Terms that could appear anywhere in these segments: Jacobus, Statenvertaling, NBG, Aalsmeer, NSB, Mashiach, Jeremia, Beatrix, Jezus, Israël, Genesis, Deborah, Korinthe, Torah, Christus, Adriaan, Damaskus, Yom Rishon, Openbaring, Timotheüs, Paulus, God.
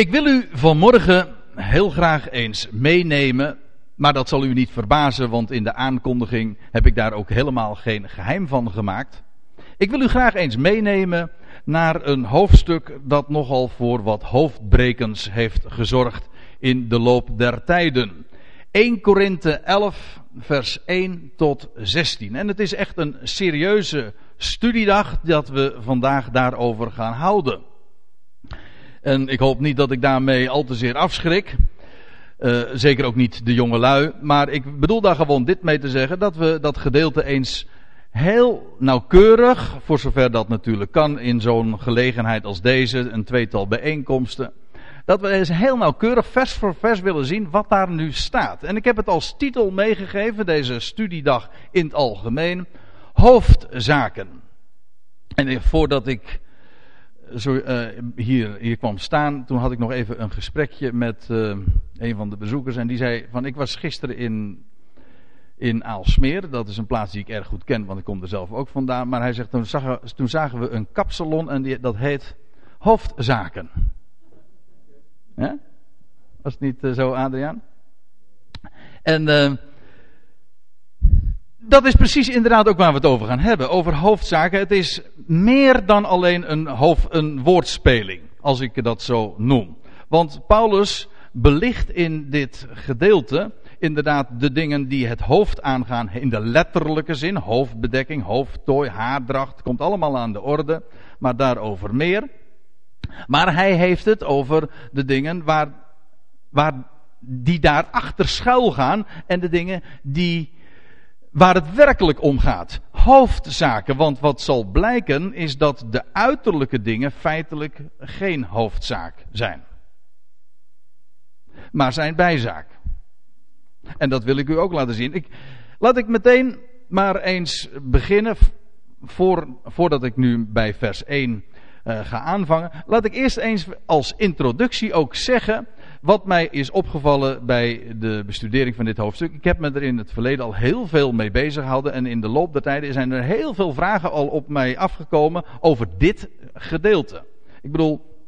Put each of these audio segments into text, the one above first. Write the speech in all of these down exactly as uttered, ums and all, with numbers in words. Ik wil u vanmorgen heel graag eens meenemen, maar dat zal u niet verbazen, want in de aankondiging heb ik daar ook helemaal geen geheim van gemaakt. Ik wil u graag eens meenemen naar een hoofdstuk dat nogal voor wat hoofdbrekens heeft gezorgd in de loop der tijden. Eerste Korinthe elf vers één tot zestien. En het is echt een serieuze studiedag dat we vandaag daarover gaan houden. En ik hoop niet dat ik daarmee al te zeer afschrik. Uh, zeker ook niet de jongelui. Maar ik bedoel daar gewoon dit mee te zeggen. Dat we dat gedeelte eens heel nauwkeurig, voor zover dat natuurlijk kan in zo'n gelegenheid als deze, een tweetal bijeenkomsten, dat we eens heel nauwkeurig vers voor vers willen zien wat daar nu staat. En ik heb het als titel meegegeven, deze studiedag in het algemeen, hoofdzaken. En voordat ik Zo, uh, hier, hier kwam staan, toen had ik nog even een gesprekje met uh, een van de bezoekers en die zei van, ik was gisteren in, in Aalsmeer, dat is een plaats die ik erg goed ken, want ik kom er zelf ook vandaan, maar hij zegt, toen, zag, toen zagen we een kapsalon en die, dat heet Hoofdzaken. He? Was het niet uh, zo, Adriaan? En uh, dat is precies inderdaad ook waar we het over gaan hebben. Over hoofdzaken. Het is meer dan alleen een, hoofd, een woordspeling. Als ik dat zo noem. Want Paulus belicht in dit gedeelte inderdaad de dingen die het hoofd aangaan. In de letterlijke zin. Hoofdbedekking, hoofdtooi, haardracht. Komt allemaal aan de orde. Maar daarover meer. Maar hij heeft het over de dingen waar, waar die daarachter schuil gaan. En de dingen die... waar het werkelijk om gaat. Hoofdzaken. Want wat zal blijken is dat de uiterlijke dingen feitelijk geen hoofdzaak zijn. Maar zijn bijzaak. En dat wil ik u ook laten zien. Ik, laat ik meteen maar eens beginnen. Voor, voordat ik nu bij vers één uh, ga aanvangen. Laat ik eerst eens als introductie ook zeggen wat mij is opgevallen bij de bestudering van dit hoofdstuk. Ik heb me er in het verleden al heel veel mee bezig gehouden. En in de loop der tijden zijn er heel veel vragen al op mij afgekomen over dit gedeelte. Ik bedoel,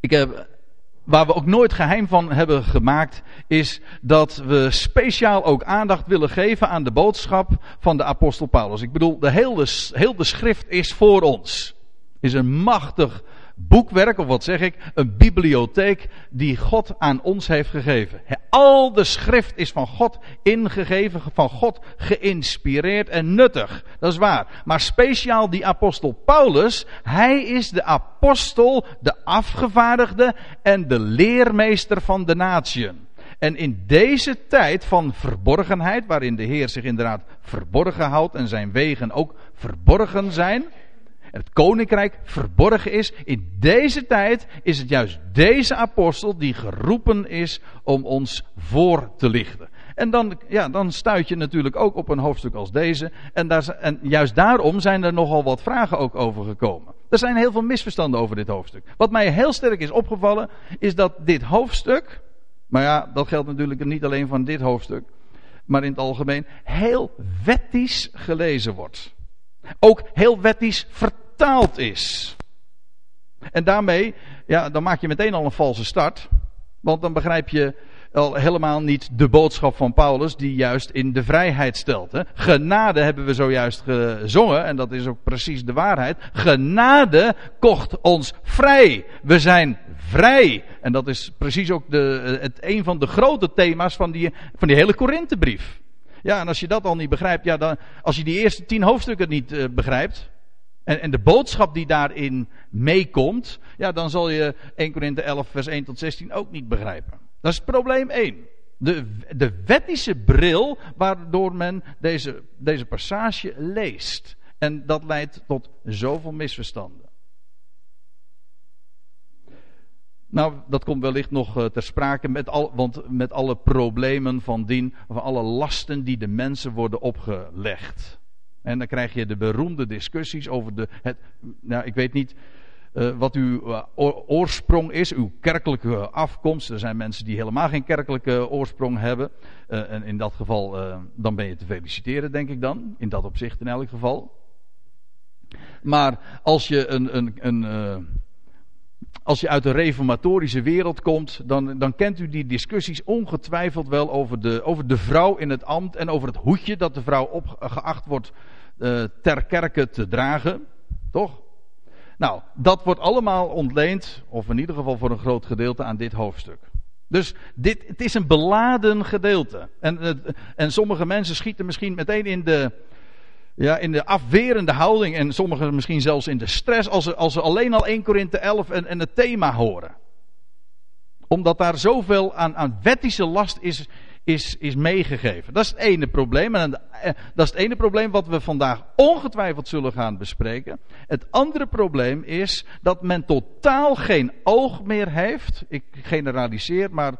ik heb, waar we ook nooit geheim van hebben gemaakt, is dat we speciaal ook aandacht willen geven aan de boodschap van de apostel Paulus. Ik bedoel, de hele, heel de schrift is voor ons. Is een machtig boekwerk, of wat zeg ik, een bibliotheek die God aan ons heeft gegeven. Al de schrift is van God ingegeven, van God geïnspireerd en nuttig. Dat is waar. Maar speciaal die apostel Paulus, hij is de apostel, de afgevaardigde en de leermeester van de natieën. En in deze tijd van verborgenheid, waarin de Heer zich inderdaad verborgen houdt en zijn wegen ook verborgen zijn, het koninkrijk verborgen is. In deze tijd is het juist deze apostel die geroepen is om ons voor te lichten. En dan, ja, dan stuit je natuurlijk ook op een hoofdstuk als deze. En, daar, en juist daarom zijn er nogal wat vragen ook over gekomen. Er zijn heel veel misverstanden over dit hoofdstuk. Wat mij heel sterk is opgevallen is dat dit hoofdstuk, maar ja, dat geldt natuurlijk niet alleen van dit hoofdstuk, maar in het algemeen, heel wettisch gelezen wordt. Ook heel wettisch vertaald is. En daarmee, ja, dan maak je meteen al een valse start. Want dan begrijp je al helemaal niet de boodschap van Paulus, die juist in de vrijheid stelt. Hè? Genade hebben we zojuist gezongen, en dat is ook precies de waarheid. Genade kocht ons vrij. We zijn vrij. En dat is precies ook de, het, een van de grote thema's van die, van die hele Korinthebrief. Ja, en als je dat al niet begrijpt, ja, dan, als je die eerste tien hoofdstukken niet uh, begrijpt, en, en de boodschap die daarin meekomt, ja, dan zal je Eerste Korinthe elf vers één tot zestien ook niet begrijpen. Dat is probleem één. De, de wettische bril waardoor men deze, deze passage leest. En dat leidt tot zoveel misverstanden. Nou, dat komt wellicht nog ter sprake, met al, want met alle problemen van dien, van alle lasten die de mensen worden opgelegd. En dan krijg je de beroemde discussies over de, het, nou ik weet niet uh, wat uw uh, oorsprong is, uw kerkelijke afkomst. Er zijn mensen die helemaal geen kerkelijke oorsprong hebben. Uh, en in dat geval, uh, dan ben je te feliciteren, denk ik dan. In dat opzicht in elk geval. Maar als je een... een, een uh, Als je uit de reformatorische wereld komt, dan, dan kent u die discussies ongetwijfeld wel over de, over de vrouw in het ambt en over het hoedje dat de vrouw opgeacht wordt uh, ter kerke te dragen. Toch? Nou, dat wordt allemaal ontleend, of in ieder geval voor een groot gedeelte, aan dit hoofdstuk. Dus dit, het is een beladen gedeelte. En, uh, en sommige mensen schieten misschien meteen in de... Ja, in de afwerende houding en sommigen misschien zelfs in de stress als ze, als ze alleen al Eerste Korinthe elf en, en het thema horen. Omdat daar zoveel aan, aan wettische last is, is, is meegegeven. Dat is het ene probleem. En dat is het ene probleem wat we vandaag ongetwijfeld zullen gaan bespreken. Het andere probleem is dat men totaal geen oog meer heeft. Ik generaliseer, maar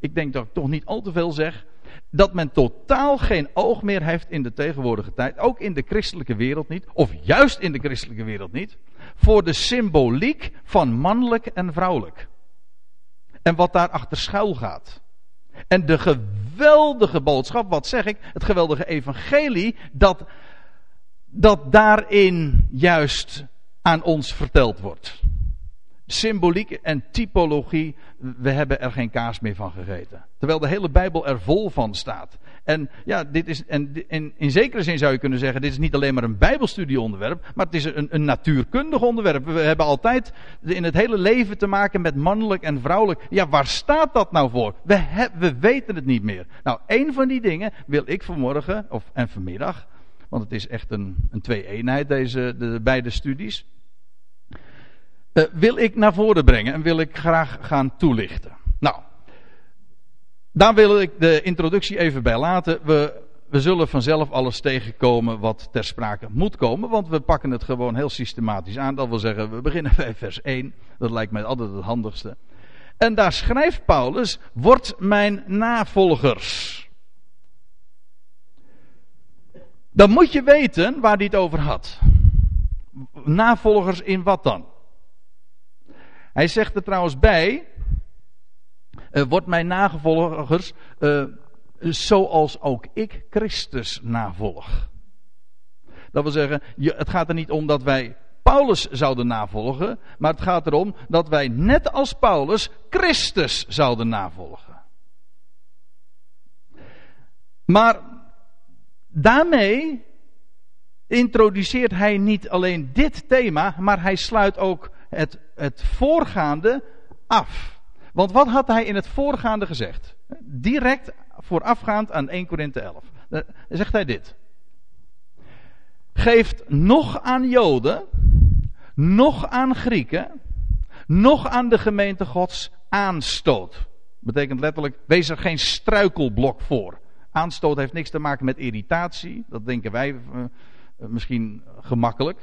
ik denk dat ik toch niet al te veel zeg. Dat men totaal geen oog meer heeft in de tegenwoordige tijd, ook in de christelijke wereld niet, of juist in de christelijke wereld niet, voor de symboliek van mannelijk en vrouwelijk. En wat daarachter schuil gaat. En de geweldige boodschap, wat zeg ik, het geweldige evangelie, dat, dat daarin juist aan ons verteld wordt. Symboliek en typologie, we hebben er geen kaas meer van gegeten. Terwijl de hele Bijbel er vol van staat. En ja, dit is, en in, in zekere zin zou je kunnen zeggen, dit is niet alleen maar een Bijbelstudieonderwerp, maar het is een, een natuurkundig onderwerp. We hebben altijd in het hele leven te maken met mannelijk en vrouwelijk. Ja, waar staat dat nou voor? We, he, we weten het niet meer. Nou, één van die dingen wil ik vanmorgen, of en vanmiddag, want het is echt een, een twee-eenheid deze de, beide studies. Uh, wil ik naar voren brengen en wil ik graag gaan toelichten. Nou, daar wil ik de introductie even bij laten. We, we zullen vanzelf alles tegenkomen wat ter sprake moet komen, want we pakken het gewoon heel systematisch aan. Dat wil zeggen, we beginnen bij vers één. Dat lijkt mij altijd het handigste. En daar schrijft Paulus, word mijn navolgers. Dan moet je weten waar hij het over had. Navolgers in wat dan? Hij zegt er trouwens bij, uh, wordt mijn navolgers, uh, zoals ook ik Christus navolg. Dat wil zeggen, je, het gaat er niet om dat wij Paulus zouden navolgen, maar het gaat erom dat wij net als Paulus Christus zouden navolgen. Maar daarmee introduceert hij niet alleen dit thema, maar hij sluit ook Het, het voorgaande af. Want wat had hij in het voorgaande gezegd? Direct voorafgaand aan Eerste Korinthe elf. Dan zegt hij dit. Geeft nog aan Joden, nog aan Grieken, nog aan de gemeente Gods aanstoot. Betekent letterlijk, wees er geen struikelblok voor. Aanstoot heeft niks te maken met irritatie. Dat denken wij uh, misschien gemakkelijk.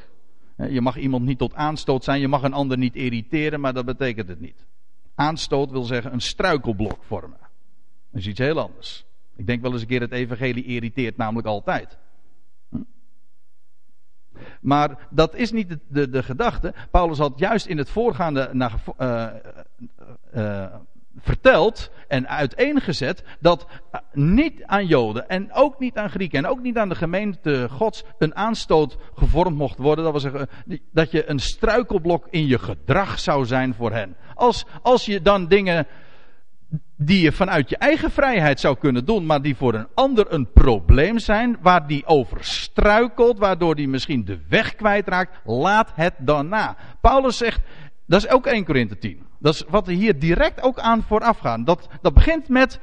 Je mag iemand niet tot aanstoot zijn, je mag een ander niet irriteren, maar dat betekent het niet. Aanstoot wil zeggen een struikelblok vormen. Dat is iets heel anders. Ik denk wel eens een keer, het evangelie irriteert namelijk altijd. Hm? Maar dat is niet de, de, de gedachte. Paulus had juist in het voorgaande na, uh, uh, verteld en uiteengezet dat niet aan Joden en ook niet aan Grieken en ook niet aan de gemeente Gods een aanstoot gevormd mocht worden. Dat wil zeggen dat je een struikelblok in je gedrag zou zijn voor hen. Als, als je dan dingen die je vanuit je eigen vrijheid zou kunnen doen, maar die voor een ander een probleem zijn, waar die over struikelt, waardoor die misschien de weg kwijtraakt, laat het dan na. Paulus zegt, dat is ook Eerste Korinthe tien. Dat is wat er hier direct ook aan vooraf gaat. Dat, dat begint met,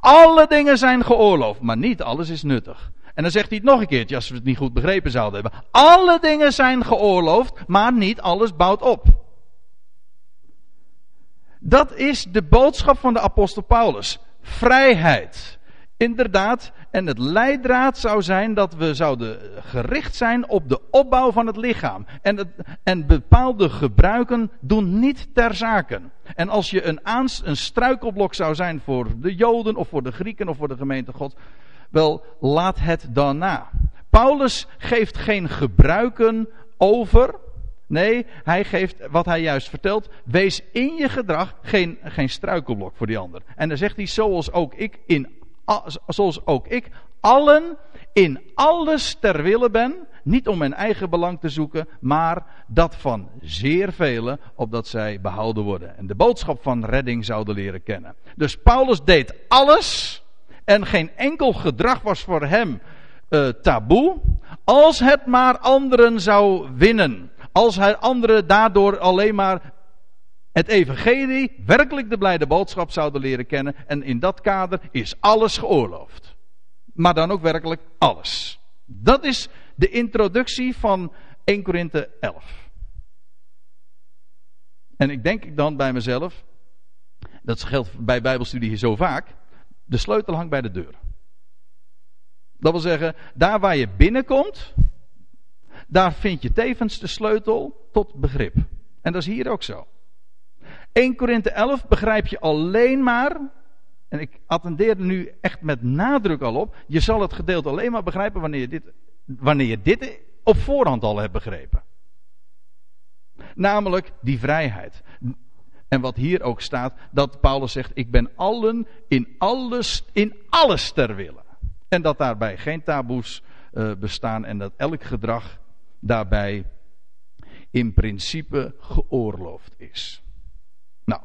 alle dingen zijn geoorloofd, maar niet alles is nuttig. En dan zegt hij het nog een keertje, als we het niet goed begrepen zouden hebben. Alle dingen zijn geoorloofd, maar niet alles bouwt op. Dat is de boodschap van de apostel Paulus. Vrijheid. Inderdaad, en het leidraad zou zijn dat we zouden gericht zijn op de opbouw van het lichaam. En, het, en bepaalde gebruiken doen niet ter zake. En als je een, aans, een struikelblok zou zijn voor de Joden of voor de Grieken of voor de gemeente God, wel, laat het dan na. Paulus geeft geen gebruiken over. Nee, hij geeft wat hij juist vertelt. Wees in je gedrag geen, geen struikelblok voor die ander. En dan zegt hij, zoals ook ik in Zoals ook ik allen in alles ter wille ben, niet om mijn eigen belang te zoeken, maar dat van zeer velen, opdat zij behouden worden en de boodschap van redding zouden leren kennen. Dus Paulus deed alles en geen enkel gedrag was voor hem uh, taboe, als het maar anderen zou winnen. Als hij anderen daardoor alleen maar het evangelie, werkelijk de blijde boodschap zouden leren kennen. En in dat kader is alles geoorloofd. Maar dan ook werkelijk alles. Dat is de introductie van Eerste Korinthe elf. En ik denk dan bij mezelf, dat geldt bij Bijbelstudie hier zo vaak, de sleutel hangt bij de deur. Dat wil zeggen, daar waar je binnenkomt, daar vind je tevens de sleutel tot begrip. En dat is hier ook zo. Eerste Korinthe elf begrijp je alleen maar, en ik attendeer nu echt met nadruk al op, je zal het gedeelte alleen maar begrijpen wanneer je dit, wanneer je dit op voorhand al hebt begrepen. Namelijk die vrijheid. En wat hier ook staat, dat Paulus zegt, ik ben allen in alles, in alles ter wille. En dat daarbij geen taboes uh, bestaan en dat elk gedrag daarbij in principe geoorloofd is. Nou.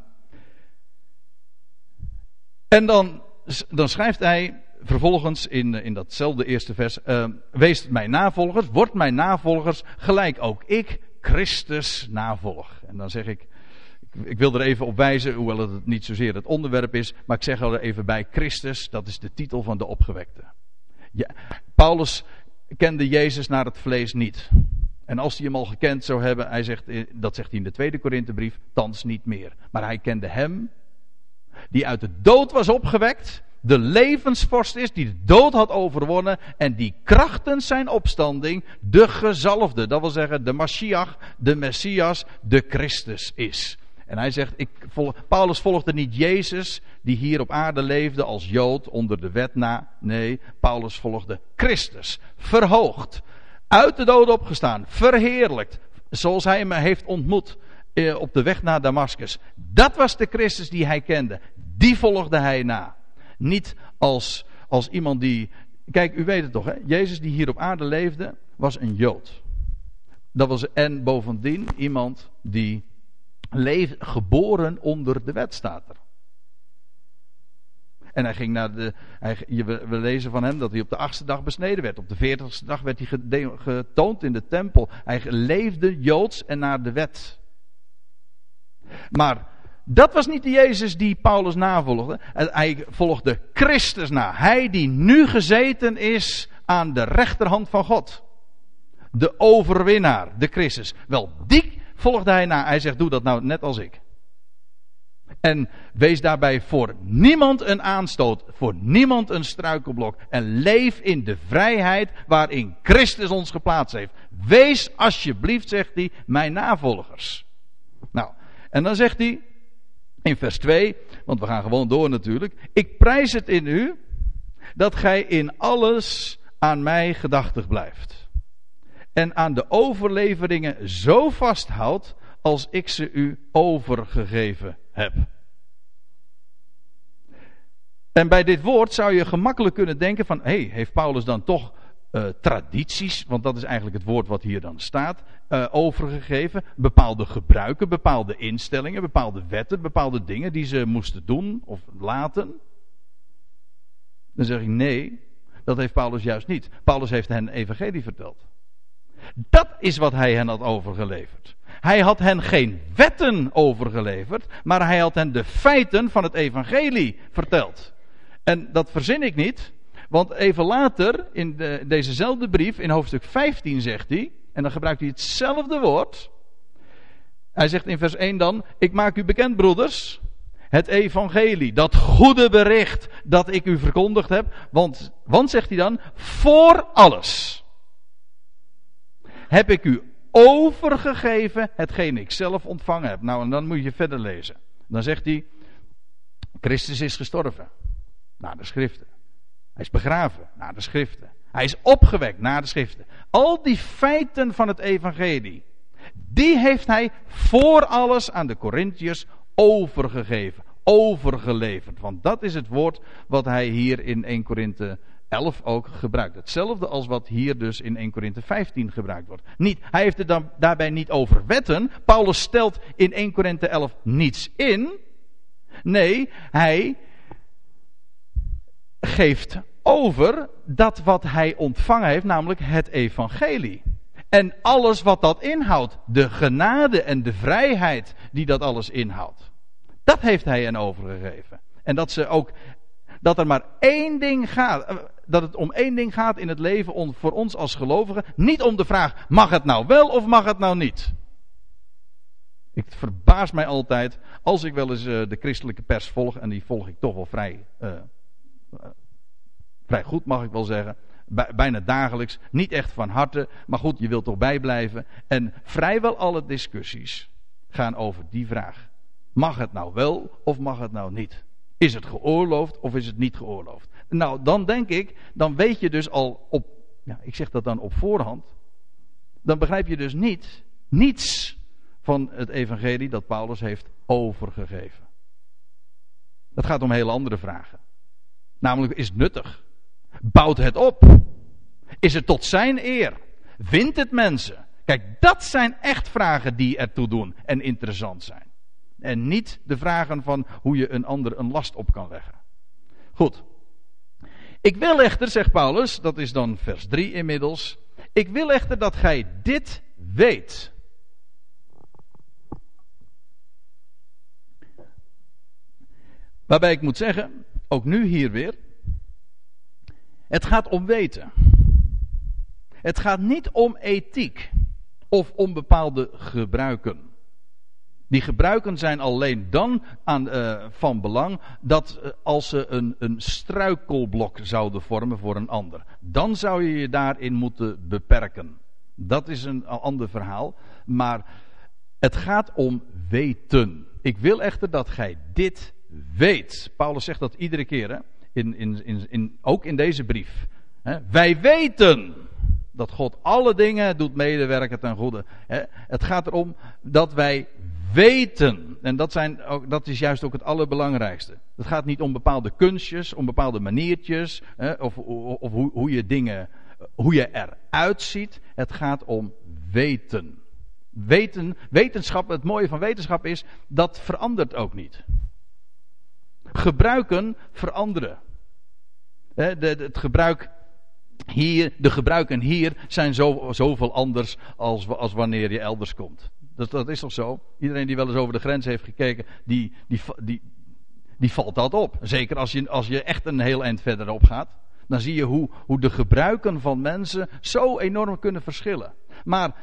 En dan, dan schrijft hij vervolgens in, in datzelfde eerste vers, Uh, wees mijn navolgers, word mijn navolgers, gelijk ook ik Christus navolg. En dan zeg ik, ik wil er even op wijzen, hoewel het niet zozeer het onderwerp is, maar ik zeg er even bij, Christus, dat is de titel van de opgewekte. Ja, Paulus kende Jezus naar het vlees niet. En als hij hem al gekend zou hebben, hij zegt, dat zegt hij in de tweede Korinthebrief, thans niet meer. Maar hij kende hem, die uit de dood was opgewekt, de levensvorst is, die de dood had overwonnen en die krachtens zijn opstanding de gezalfde, dat wil zeggen de Mashiach, de Messias, de Christus is. En hij zegt, ik volg, Paulus volgde niet Jezus die hier op aarde leefde als Jood onder de wet na. Nee, Paulus volgde Christus, verhoogd, uit de dood opgestaan, verheerlijkt, zoals hij hem heeft ontmoet eh, op de weg naar Damaskus. Dat was de Christus die hij kende, die volgde hij na. Niet als, als iemand die, kijk, u weet het toch, hè? Jezus die hier op aarde leefde was een Jood. Dat was en bovendien iemand die Leef, geboren onder de wet, staat er. En hij ging naar de. Hij, we lezen van hem dat hij op de achtste dag besneden werd. Op de veertigste dag werd hij getoond in de tempel. Hij leefde Joods en naar de wet. Maar dat was niet de Jezus die Paulus navolgde. Hij volgde Christus na. Hij die nu gezeten is aan de rechterhand van God. De overwinnaar, de Christus. Wel, die volgde hij na. Hij zegt, doe dat nou net als ik. En wees daarbij voor niemand een aanstoot. Voor niemand een struikelblok. En leef in de vrijheid waarin Christus ons geplaatst heeft. Wees alsjeblieft, zegt hij, mijn navolgers. Nou, en dan zegt hij in vers twee, want we gaan gewoon door natuurlijk. Ik prijs het in u dat gij in alles aan mij gedachtig blijft. En aan de overleveringen zo vasthoudt als ik ze u overgegeven heb. En bij dit woord zou je gemakkelijk kunnen denken van, hé, hey, heeft Paulus dan toch uh, tradities, want dat is eigenlijk het woord wat hier dan staat, uh, overgegeven. Bepaalde gebruiken, bepaalde instellingen, bepaalde wetten, bepaalde dingen die ze moesten doen of laten. Dan zeg ik, nee, dat heeft Paulus juist niet. Paulus heeft hen evangelie verteld. Dat is wat hij hen had overgeleverd. Hij had hen geen wetten overgeleverd, maar hij had hen de feiten van het evangelie verteld. En dat verzin ik niet, want even later in de, dezezelfde brief, in hoofdstuk vijftien zegt hij, en dan gebruikt hij hetzelfde woord. Hij zegt in vers één dan, ik maak u bekend, broeders, het evangelie, dat goede bericht dat ik u verkondigd heb, want, want zegt hij dan, voor alles heb ik u overgegeven hetgeen ik zelf ontvangen heb. Nou, en dan moet je verder lezen. Dan zegt hij, Christus is gestorven. Naar de schriften. Hij is begraven. Naar de schriften. Hij is opgewekt. Naar de schriften. Al die feiten van het evangelie, die heeft hij voor alles aan de Korinthiërs overgegeven. Overgeleverd. Want dat is het woord wat hij hier in Eerste Korinthe elf ook gebruikt. Hetzelfde als wat hier dus in Eerste Korinthe vijftien gebruikt wordt. Niet, hij heeft het dan, daarbij niet over wetten. Paulus stelt in Eerste Korinthe elf niets in. Nee, hij geeft over dat wat hij ontvangen heeft, namelijk het evangelie. En alles wat dat inhoudt, de genade en de vrijheid die dat alles inhoudt. Dat heeft hij hen overgegeven. En dat ze ook, dat er maar één ding gaat, dat het om één ding gaat in het leven om, voor ons als gelovigen. Niet om de vraag, mag het nou wel of mag het nou niet? Ik verbaas mij altijd, als ik wel eens uh, de christelijke pers volg, en die volg ik toch wel vrij, uh, uh, vrij goed mag ik wel zeggen. Bijna dagelijks, niet echt van harte, maar goed, je wilt toch bijblijven. En vrijwel alle discussies gaan over die vraag. Mag het nou wel of mag het nou niet? Is het geoorloofd of is het niet geoorloofd? Nou, dan denk ik, dan weet je dus al op, ja, ik zeg dat dan op voorhand, dan begrijp je dus niet, niets van het evangelie dat Paulus heeft overgegeven. Het gaat om heel andere vragen. Namelijk, is het nuttig? Bouwt het op? Is het tot zijn eer? Wint het mensen? Kijk, dat zijn echt vragen die ertoe doen en interessant zijn. En niet de vragen van hoe je een ander een last op kan leggen. Goed. Ik wil echter, zegt Paulus, dat is dan vers drie inmiddels. Ik wil echter dat gij dit weet. Waarbij ik moet zeggen, ook nu hier weer. Het gaat om weten. Het gaat niet om ethiek of om bepaalde gebruiken. Die gebruiken zijn alleen dan aan, uh, van belang dat uh, als ze een, een struikelblok zouden vormen voor een ander. Dan zou je je daarin moeten beperken. Dat is een ander verhaal. Maar het gaat om weten. Ik wil echter dat gij dit weet. Paulus zegt dat iedere keer, hè? In, in, in, in, ook in deze brief. He, wij weten dat God alle dingen doet medewerken ten goede. He, het gaat erom dat wij weten. En dat, zijn ook, dat is juist ook het allerbelangrijkste. Het gaat niet om bepaalde kunstjes, om bepaalde maniertjes. He, of, of, of hoe, hoe je dingen, hoe je eruit ziet. Het gaat om weten. Weten, wetenschap, het mooie van wetenschap is, dat verandert ook niet. Gebruiken veranderen. He, de, de, het gebruik hier, de gebruiken hier zijn zo, zoveel anders als, als wanneer je elders komt. Dat, dat is toch zo? Iedereen die wel eens over de grens heeft gekeken, die, die, die, die valt dat op. Zeker als je, als je echt een heel eind verder op gaat. Dan zie je hoe, hoe de gebruiken van mensen zo enorm kunnen verschillen. Maar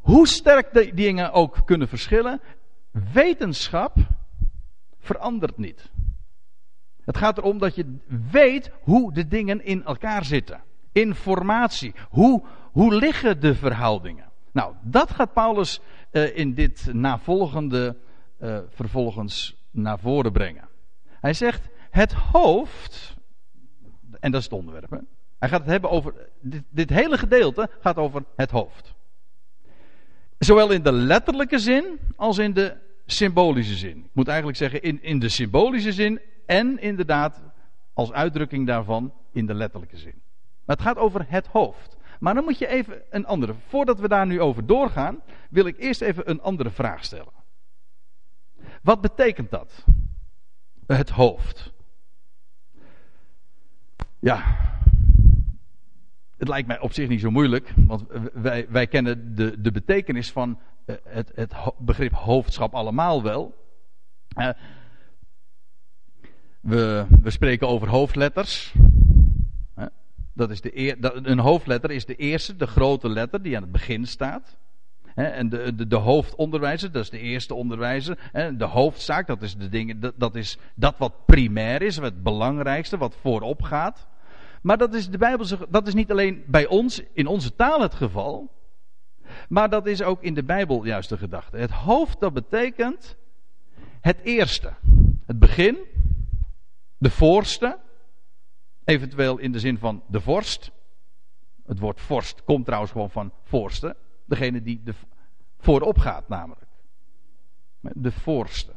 hoe sterk die dingen ook kunnen verschillen, wetenschap verandert niet. Het gaat erom dat je weet hoe de dingen in elkaar zitten. Informatie. Hoe, hoe liggen de verhoudingen? Nou, dat gaat Paulus uh, in dit navolgende uh, vervolgens naar voren brengen. Hij zegt, het hoofd, en dat is het onderwerp. Hè? Hij gaat het hebben over, dit, dit hele gedeelte gaat over het hoofd. Zowel in de letterlijke zin als in de symbolische zin. Ik moet eigenlijk zeggen, in, in de symbolische zin. En inderdaad, als uitdrukking daarvan, in de letterlijke zin. Maar het gaat over het hoofd. Maar dan moet je even een andere... Voordat we daar nu over doorgaan, wil ik eerst even een andere vraag stellen. Wat betekent dat? Het hoofd. Ja. Het lijkt mij op zich niet zo moeilijk. Want wij, wij kennen de, de betekenis van het, het begrip hoofdschap allemaal wel. Uh, We, we spreken over hoofdletters. Dat is de eer, dat, een hoofdletter is de eerste, de grote letter die aan het begin staat. En de, de, de hoofdonderwijzer, dat is de eerste onderwijzer. De hoofdzaak, dat is, de dingen, dat, dat is dat wat primair is, het belangrijkste, wat voorop gaat. Maar dat is, de Bijbelse, dat is niet alleen bij ons, in onze taal het geval. Maar dat is ook in de Bijbel juist de gedachte. Het hoofd, dat betekent het eerste. Het begin. De voorste, eventueel in de zin van de vorst. Het woord vorst komt trouwens gewoon van voorste. Degene die de voorop gaat namelijk. De voorste.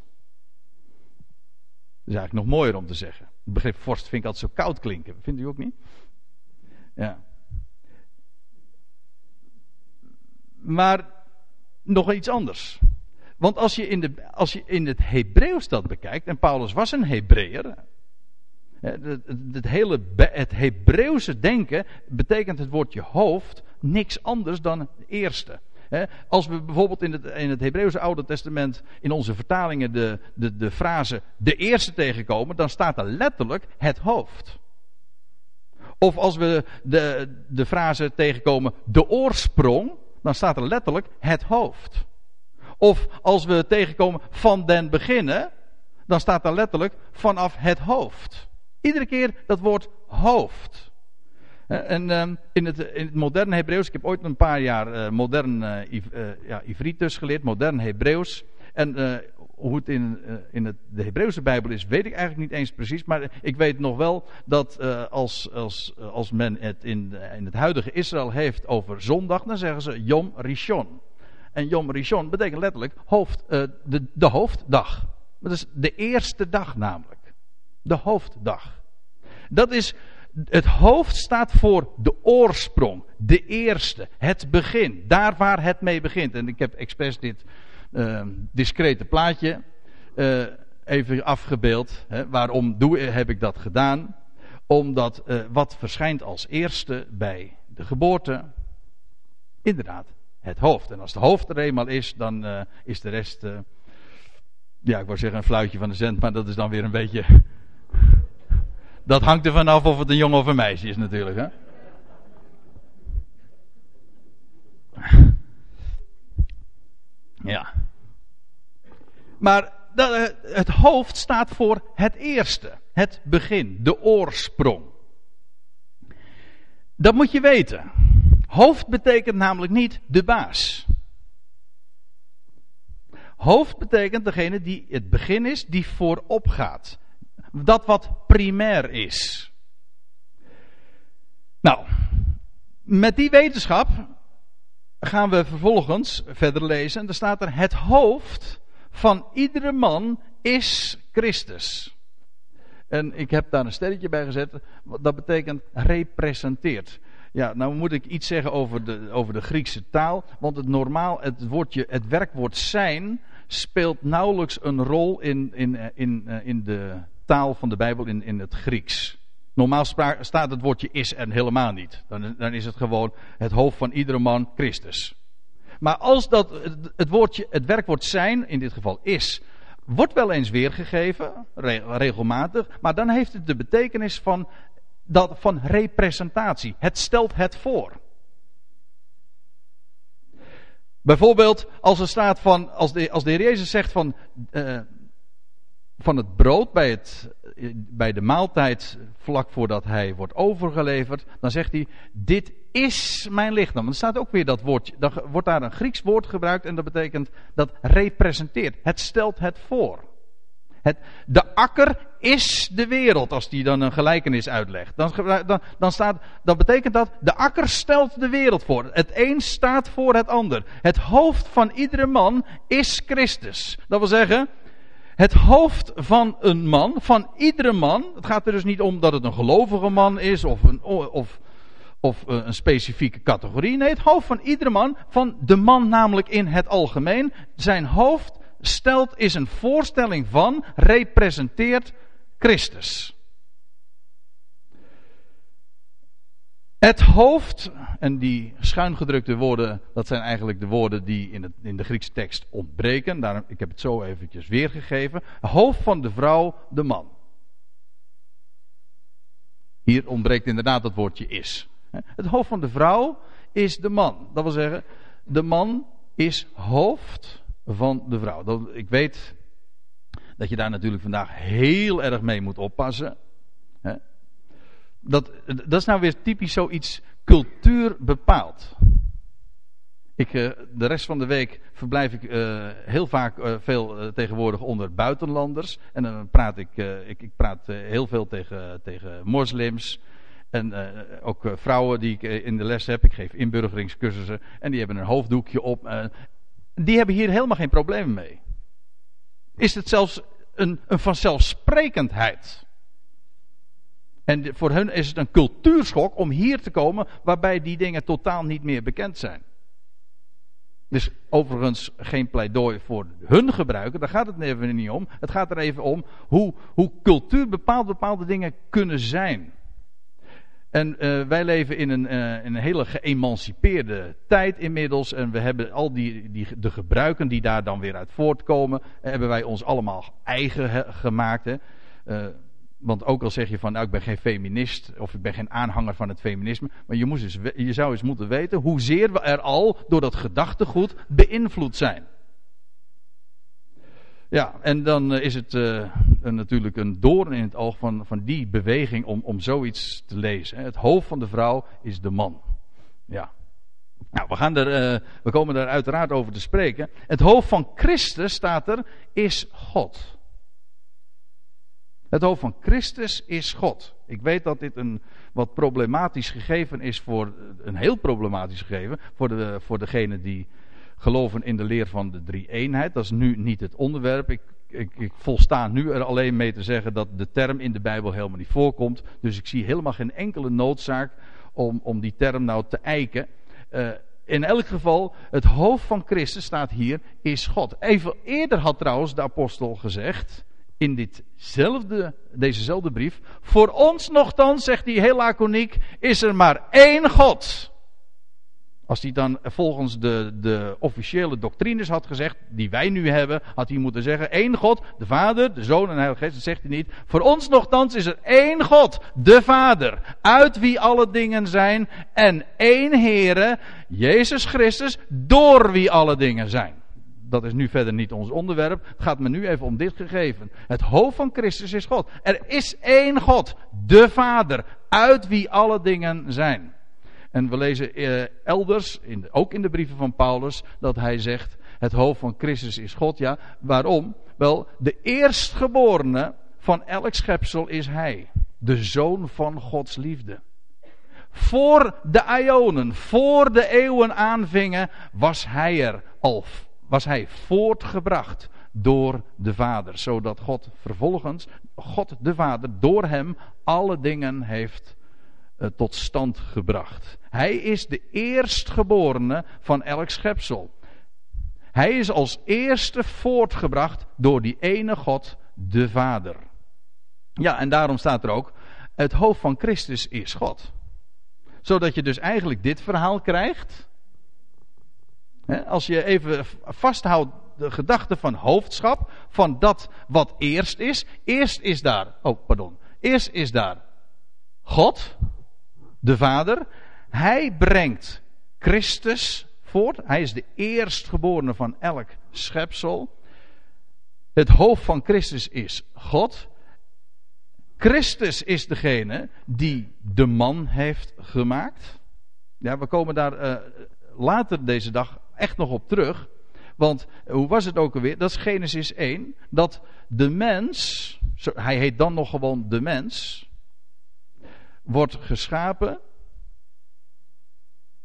Dat is eigenlijk nog mooier om te zeggen. Het begrip vorst vind ik altijd zo koud klinken. Vindt u ook niet? Ja. Maar nog iets anders. Want als je in, de, als je in het Hebreeuws dat bekijkt, en Paulus was een Hebreeër. Het, het, hele, het Hebreeuwse denken betekent het woordje hoofd niks anders dan het eerste. Als we bijvoorbeeld in het, in het Hebreeuwse Oude Testament in onze vertalingen de, de, de frase de eerste tegenkomen, dan staat er letterlijk het hoofd. Of als we de, de frase tegenkomen de oorsprong, dan staat er letterlijk het hoofd. Of als we tegenkomen van den beginnen, dan staat er letterlijk vanaf het hoofd. Iedere keer dat woord hoofd. En in het, in het moderne Hebreeuws, ik heb ooit een paar jaar modern ja, Ivritus geleerd, modern Hebreeuws. En uh, hoe het in, in het, de Hebreeuwse Bijbel is, weet ik eigenlijk niet eens precies. Maar ik weet nog wel dat uh, als, als, als men het in, in het huidige Israël heeft over zondag, dan zeggen ze Yom Rishon. En Yom Rishon betekent letterlijk hoofd, uh, de, de hoofddag. Dat is de eerste dag namelijk. De hoofddag. Dat is... Het hoofd staat voor de oorsprong, de eerste, het begin, daar waar het mee begint. En ik heb expres dit uh, discrete plaatje uh, even afgebeeld. Hè. Waarom doe, heb ik dat gedaan? Omdat uh, wat verschijnt als eerste bij de geboorte, inderdaad, het hoofd. En als het hoofd er eenmaal is, dan uh, is de rest, uh, ja, ik wou zeggen een fluitje van de zend, maar dat is dan weer een beetje... Dat hangt er vanaf of het een jongen of een meisje is natuurlijk. Hè? Ja. Maar het hoofd staat voor het eerste. Het begin. De oorsprong. Dat moet je weten. Hoofd betekent namelijk niet de baas. Hoofd betekent degene die het begin is, die voorop gaat. Dat wat primair is. Nou, met die wetenschap gaan we vervolgens verder lezen. En er staat er: het hoofd van iedere man is Christus. En ik heb daar een sterretje bij gezet. Dat betekent representeert. Ja, nou moet ik iets zeggen over de, over de Griekse taal. Want het normaal, het woordje, het werkwoord zijn speelt nauwelijks een rol in, in, in, in de... taal van de Bijbel in, in het Grieks. Normaal spra- staat het woordje is er helemaal niet. Dan, dan is het gewoon het hoofd van iedere man Christus. Maar als dat het, het, woordje, het werkwoord zijn, in dit geval is, wordt wel eens weergegeven, re- regelmatig, maar dan heeft het de betekenis van, dat, van representatie. Het stelt het voor. Bijvoorbeeld als er staat van, als de, als de Heer Jezus zegt van... Uh, van het brood bij, het, bij de maaltijd vlak voordat hij wordt overgeleverd, dan zegt hij: dit is mijn lichaam. Er staat ook weer dat woordje, dan wordt daar een Grieks woord gebruikt en dat betekent dat representeert. Het stelt het voor. Het, de akker is de wereld, als die dan een gelijkenis uitlegt. Dan, dan, dan, staat, dan betekent dat de akker stelt de wereld voor. Het een staat voor het ander. Het hoofd van iedere man is Christus. Dat wil zeggen... Het hoofd van een man, van iedere man... Het gaat er dus niet om dat het een gelovige man is... Of een, of, of een specifieke categorie. Nee, het hoofd van iedere man... Van de man namelijk in het algemeen... Zijn hoofd stelt, is een voorstelling van... Representeert Christus. Het hoofd... En die schuingedrukte woorden... Dat zijn eigenlijk de woorden die in, het, in de Griekse tekst ontbreken. Daarom, ik heb het zo eventjes weergegeven. Hoofd van de vrouw, de man. Hier ontbreekt inderdaad dat woordje is. Het hoofd van de vrouw is de man. Dat wil zeggen, de man is hoofd van de vrouw. Dat, ik weet dat je daar natuurlijk vandaag heel erg mee moet oppassen. Dat, dat is nou weer typisch zoiets... Cultuur bepaalt. Ik, uh, de rest van de week verblijf ik uh, heel vaak uh, veel uh, tegenwoordig onder buitenlanders. En dan praat ik, uh, ik, ik praat uh, heel veel tegen, tegen moslims. En uh, ook uh, vrouwen die ik uh, in de les heb. Ik geef inburgeringscursussen. En die hebben een hoofddoekje op. Uh, die hebben hier helemaal geen problemen mee. Is het zelfs een, een vanzelfsprekendheid. En voor hen is het een cultuurschok om hier te komen waarbij die dingen totaal niet meer bekend zijn. Dus overigens geen pleidooi voor hun gebruiken, daar gaat het even niet om. Het gaat er even om hoe, hoe cultuur bepaald, bepaalde dingen kunnen zijn. En uh, wij leven in een, uh, in een hele geëmancipeerde tijd inmiddels. En we hebben al die, die de gebruiken die daar dan weer uit voortkomen, hebben wij ons allemaal eigen he, gemaakt. Hè. Uh, want ook al zeg je van, nou, ik ben geen feminist of ik ben geen aanhanger van het feminisme. Maar je, moest eens, je zou eens moeten weten hoezeer we er al door dat gedachtegoed beïnvloed zijn. Ja, en dan is het uh, een, natuurlijk een doorn in het oog van, van die beweging om, om zoiets te lezen. Het hoofd van de vrouw is de man. Ja. Nou, we, gaan er, uh, we komen daar uiteraard over te spreken. Het hoofd van Christus, staat er, is God. Het hoofd van Christus is God. Ik weet dat dit een wat problematisch gegeven is voor, een heel problematisch gegeven voor, de, voor degene die geloven in de leer van de drie-eenheid. Dat is nu niet het onderwerp. Ik, ik, ik volsta nu er alleen mee te zeggen dat de term in de Bijbel helemaal niet voorkomt. Dus ik zie helemaal geen enkele noodzaak om, om die term nou te eiken. Uh, in elk geval, het hoofd van Christus, staat hier, is God. Even eerder had trouwens de apostel gezegd, in ditzelfde, dezezelfde brief, voor ons nochtans, zegt hij heel laconiek, is er maar één God. Als hij dan volgens de, de officiële doctrines had gezegd, die wij nu hebben, had hij moeten zeggen, één God, de Vader, de Zoon en de Heilige Geest. Dat zegt hij niet. Voor ons nochtans is er één God, de Vader, uit wie alle dingen zijn, en één Heere, Jezus Christus, door wie alle dingen zijn. Dat is nu verder niet ons onderwerp. Het gaat me nu even om dit gegeven. Het hoofd van Christus is God. Er is één God, de Vader, uit wie alle dingen zijn. En we lezen elders, in de, ook in de brieven van Paulus, dat hij zegt, het hoofd van Christus is God. Ja, waarom? Wel, de eerstgeborene van elk schepsel is hij. De Zoon van Gods liefde. Voor de aionen, voor de eeuwen aanvingen, was hij er al. Was hij voortgebracht door de Vader. Zodat God vervolgens, God de Vader, door hem alle dingen heeft tot stand gebracht. Hij is de eerstgeborene van elk schepsel. Hij is als eerste voortgebracht door die ene God, de Vader. Ja, en daarom staat er ook, het hoofd van Christus is God. Zodat je dus eigenlijk dit verhaal krijgt. Als je even vasthoudt de gedachte van hoofdschap, van dat wat eerst is. Eerst is daar, oh pardon, eerst is daar God, de Vader, hij brengt Christus voort. Hij is de eerstgeborene van elk schepsel. Het hoofd van Christus is God. Christus is degene die de man heeft gemaakt. Ja, we komen daar uh, later deze dag echt nog op terug. Want hoe was het ook alweer? Dat is Genesis één. Dat de mens, hij heet dan nog gewoon de mens, wordt geschapen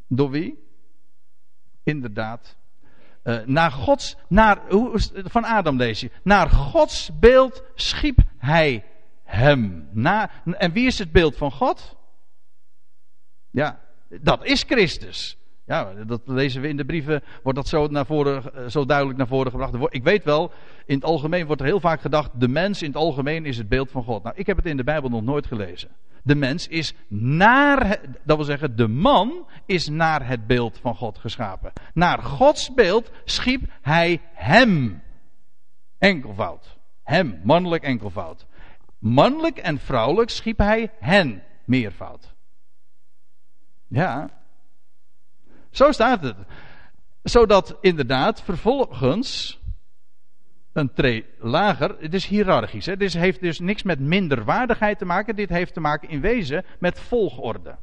door wie? Inderdaad. Uh, naar Gods, naar, van Adam lees je. Naar Gods beeld schiep hij hem. Na, en wie is het beeld van God? Ja, dat is Christus. Ja, dat lezen we in de brieven, wordt dat zo, naar voren, zo duidelijk naar voren gebracht. Ik weet wel, in het algemeen wordt er heel vaak gedacht, de mens in het algemeen is het beeld van God. Nou, ik heb het in de Bijbel nog nooit gelezen. De mens is naar, dat wil zeggen, de man is naar het beeld van God geschapen. Naar Gods beeld schiep hij hem. Enkelvoud. Hem, mannelijk enkelvoud. Mannelijk en vrouwelijk schiep hij hen, meervoud. Ja. Zo staat het. Zodat inderdaad vervolgens een treed lager, het is hiërarchisch. Hè? Dit heeft dus niks met minderwaardigheid te maken. Dit heeft te maken in wezen met volgorde.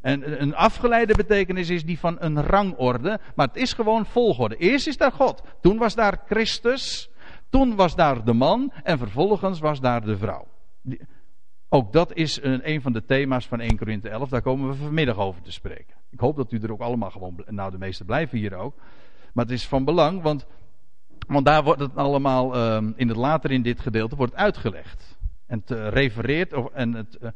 En een afgeleide betekenis is die van een rangorde. Maar het is gewoon volgorde. Eerst is daar God. Toen was daar Christus. Toen was daar de man. En vervolgens was daar de vrouw. Ook dat is een, een van de thema's van Eerste Korinthe elf. Daar komen we vanmiddag over te spreken. Ik hoop dat u er ook allemaal gewoon... Nou, de meesten blijven hier ook. Maar het is van belang, want... Want daar wordt het allemaal uh, in het later in dit gedeelte wordt uitgelegd. En het uh, refereert of, en het, uh,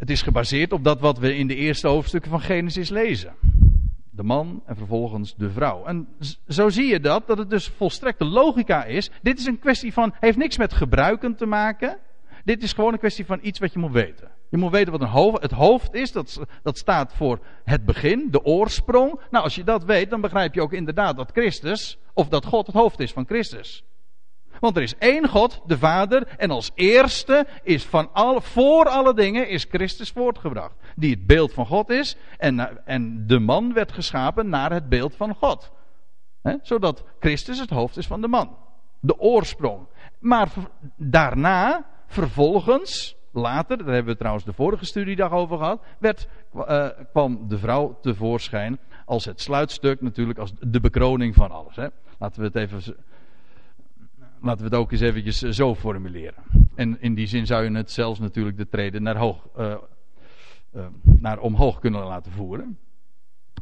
Het is gebaseerd op dat wat we in de eerste hoofdstukken van Genesis lezen. De man en vervolgens de vrouw. En zo zie je dat, dat het dus volstrekte logica is. Dit is een kwestie van, heeft niks met gebruiken te maken. Dit is gewoon een kwestie van iets wat je moet weten. Je moet weten wat een hoofd, het hoofd is, dat, dat staat voor het begin, de oorsprong. Nou, als je dat weet, dan begrijp je ook inderdaad dat Christus, of dat God het hoofd is van Christus. Want er is één God, de Vader, en als eerste is van alle, voor alle dingen is Christus voortgebracht. Die het beeld van God is, en, en de man werd geschapen naar het beeld van God. He, zodat Christus het hoofd is van de man. De oorsprong. Maar daarna, vervolgens, later, daar hebben we trouwens de vorige studiedag over gehad, werd, uh, kwam de vrouw tevoorschijn als het sluitstuk natuurlijk, als de bekroning van alles. He. Laten we het even... Laten we het ook eens eventjes zo formuleren. En in die zin zou je het zelfs natuurlijk de treden naar, hoog, uh, uh, naar omhoog kunnen laten voeren.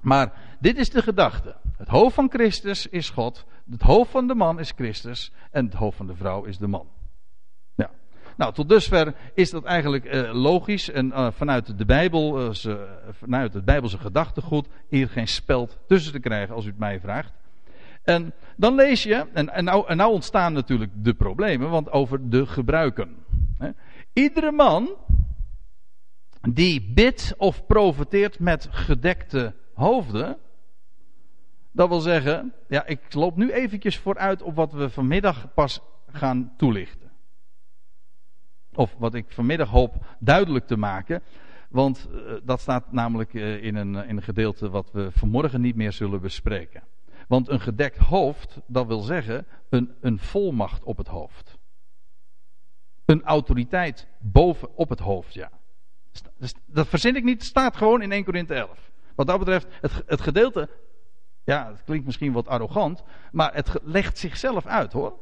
Maar dit is de gedachte. Het hoofd van Christus is God. Het hoofd van de man is Christus. En het hoofd van de vrouw is de man. Ja. Nou, tot dusver is dat eigenlijk uh, logisch. En uh, vanuit, de Bijbel, uh, ze, uh, vanuit het Bijbelse gedachtegoed hier geen speld tussen te krijgen als u het mij vraagt. En dan lees je, en, en, nou, en nou ontstaan natuurlijk de problemen, want over de gebruiken. Iedere man die bidt of profeteert met gedekte hoofden, dat wil zeggen, ja, ik loop nu eventjes vooruit op wat we vanmiddag pas gaan toelichten. Of wat ik vanmiddag hoop duidelijk te maken, want uh, dat staat namelijk uh, in, een, in een gedeelte wat we vanmorgen niet meer zullen bespreken. Want een gedekt hoofd, dat wil zeggen een, een volmacht op het hoofd. Een autoriteit boven op het hoofd, ja. Dat verzin ik niet, staat gewoon in Eerste Korinthe elf. Wat dat betreft, het, het gedeelte, ja, het klinkt misschien wat arrogant, maar het legt zichzelf uit, hoor.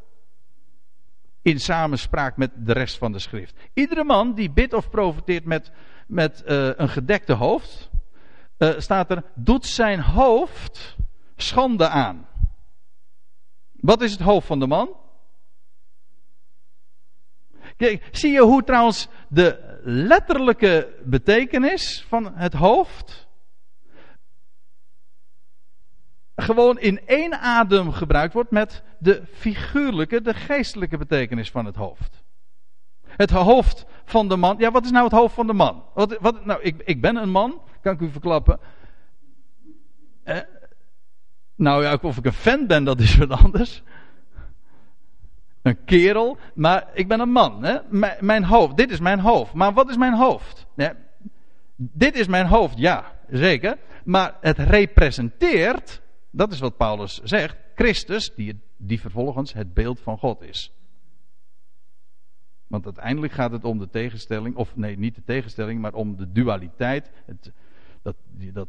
In samenspraak met de rest van de schrift. Iedere man die bidt of profeteert met, met uh, een gedekte hoofd, uh, staat er, doet zijn hoofd schande aan. Wat is het hoofd van de man? Kijk, zie je hoe trouwens de letterlijke betekenis van het hoofd gewoon in één adem gebruikt wordt met de figuurlijke, de geestelijke betekenis van het hoofd. Het hoofd van de man. Ja, wat is nou het hoofd van de man? Wat, wat, nou, ik, ik ben een man, kan ik u verklappen. Eh, Nou ja, of ik een fan ben, dat is wat anders. Een kerel. Maar ik ben een man. Hè? M- mijn hoofd. Dit is mijn hoofd. Maar wat is mijn hoofd? Nee, dit is mijn hoofd, ja. Zeker. Maar het representeert, dat is wat Paulus zegt, Christus, die, die vervolgens het beeld van God is. Want uiteindelijk gaat het om de tegenstelling, of nee, niet de tegenstelling, maar om de dualiteit. Het, dat... dat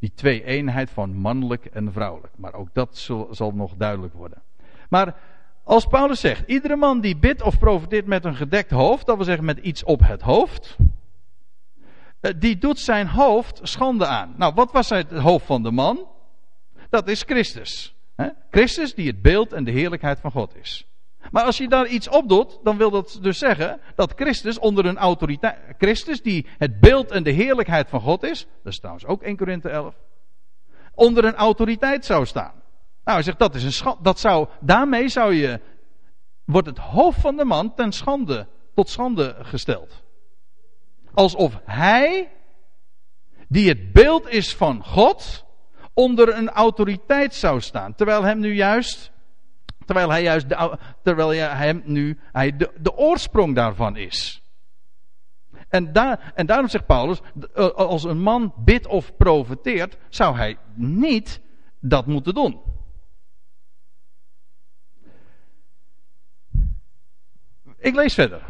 Die twee eenheid van mannelijk en vrouwelijk. Maar ook dat zal, zal nog duidelijk worden. Maar als Paulus zegt, iedere man die bidt of profeteert met een gedekt hoofd, dat wil zeggen met iets op het hoofd, die doet zijn hoofd schande aan. Nou, wat was het hoofd van de man? Dat is Christus. Christus die het beeld en de heerlijkheid van God is. Maar als je daar iets op doet, dan wil dat dus zeggen dat Christus onder een autoriteit... Christus die het beeld en de heerlijkheid van God is, dat is trouwens ook Eerste Korinthe elf, onder een autoriteit zou staan. Nou, hij zegt, dat is een schande, dat zou, daarmee zou je, wordt het hoofd van de man ten schande, tot schande gesteld. Alsof hij, die het beeld is van God, onder een autoriteit zou staan. Terwijl hem nu juist... Terwijl hij juist de, terwijl hij hem nu hij de, de oorsprong daarvan is. En, daar, en daarom zegt Paulus, als een man bidt of profeteert, zou hij niet dat moeten doen. Ik lees verder.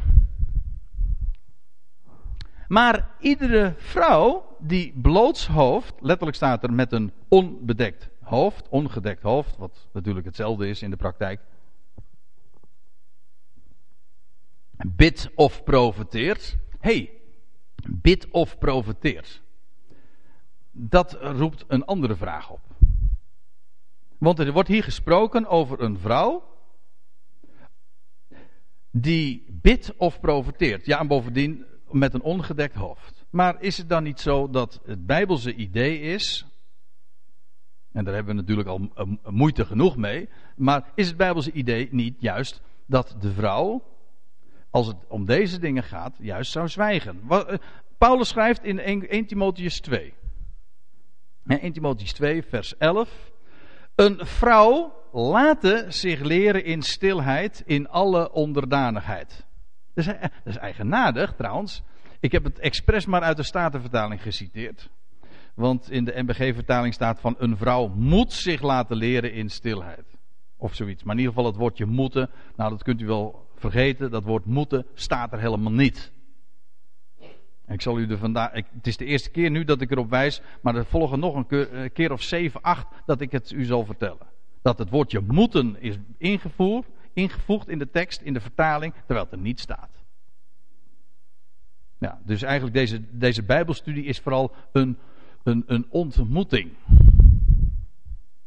Maar iedere vrouw die blootshoofd, letterlijk staat er met een onbedekt hoofd, ongedekt hoofd, wat natuurlijk hetzelfde is in de praktijk, bidt of profeteert. Hé, hey, bidt of profeteert. Dat roept een andere vraag op. Want er wordt hier gesproken over een vrouw die bidt of profeteert. Ja, en bovendien met een ongedekt hoofd. Maar is het dan niet zo dat het Bijbelse idee is, en daar hebben we natuurlijk al moeite genoeg mee, maar is het Bijbelse idee niet juist dat de vrouw, als het om deze dingen gaat, juist zou zwijgen? Paulus schrijft in Eerste Timotheüs twee. Eerste Timotheüs twee vers elf. Een vrouw late zich leren in stilheid, in alle onderdanigheid. Dat is, dat is eigenaardig trouwens. Ik heb het expres maar uit de Statenvertaling geciteerd. Want in de N B G-vertaling staat van een vrouw moet zich laten leren in stilheid. Of zoiets. Maar in ieder geval het woordje moeten. Nou, dat kunt u wel vergeten. Dat woord moeten staat er helemaal niet. Ik zal u er vandaag, ik, het is de eerste keer nu dat ik erop wijs. Maar er volgen nog een keer, een keer of zeven, acht dat ik het u zal vertellen. Dat het woordje moeten is ingevoerd, ingevoegd in de tekst, in de vertaling. Terwijl het er niet staat. Ja, dus eigenlijk deze, deze Bijbelstudie is vooral een, een, een ontmoeting.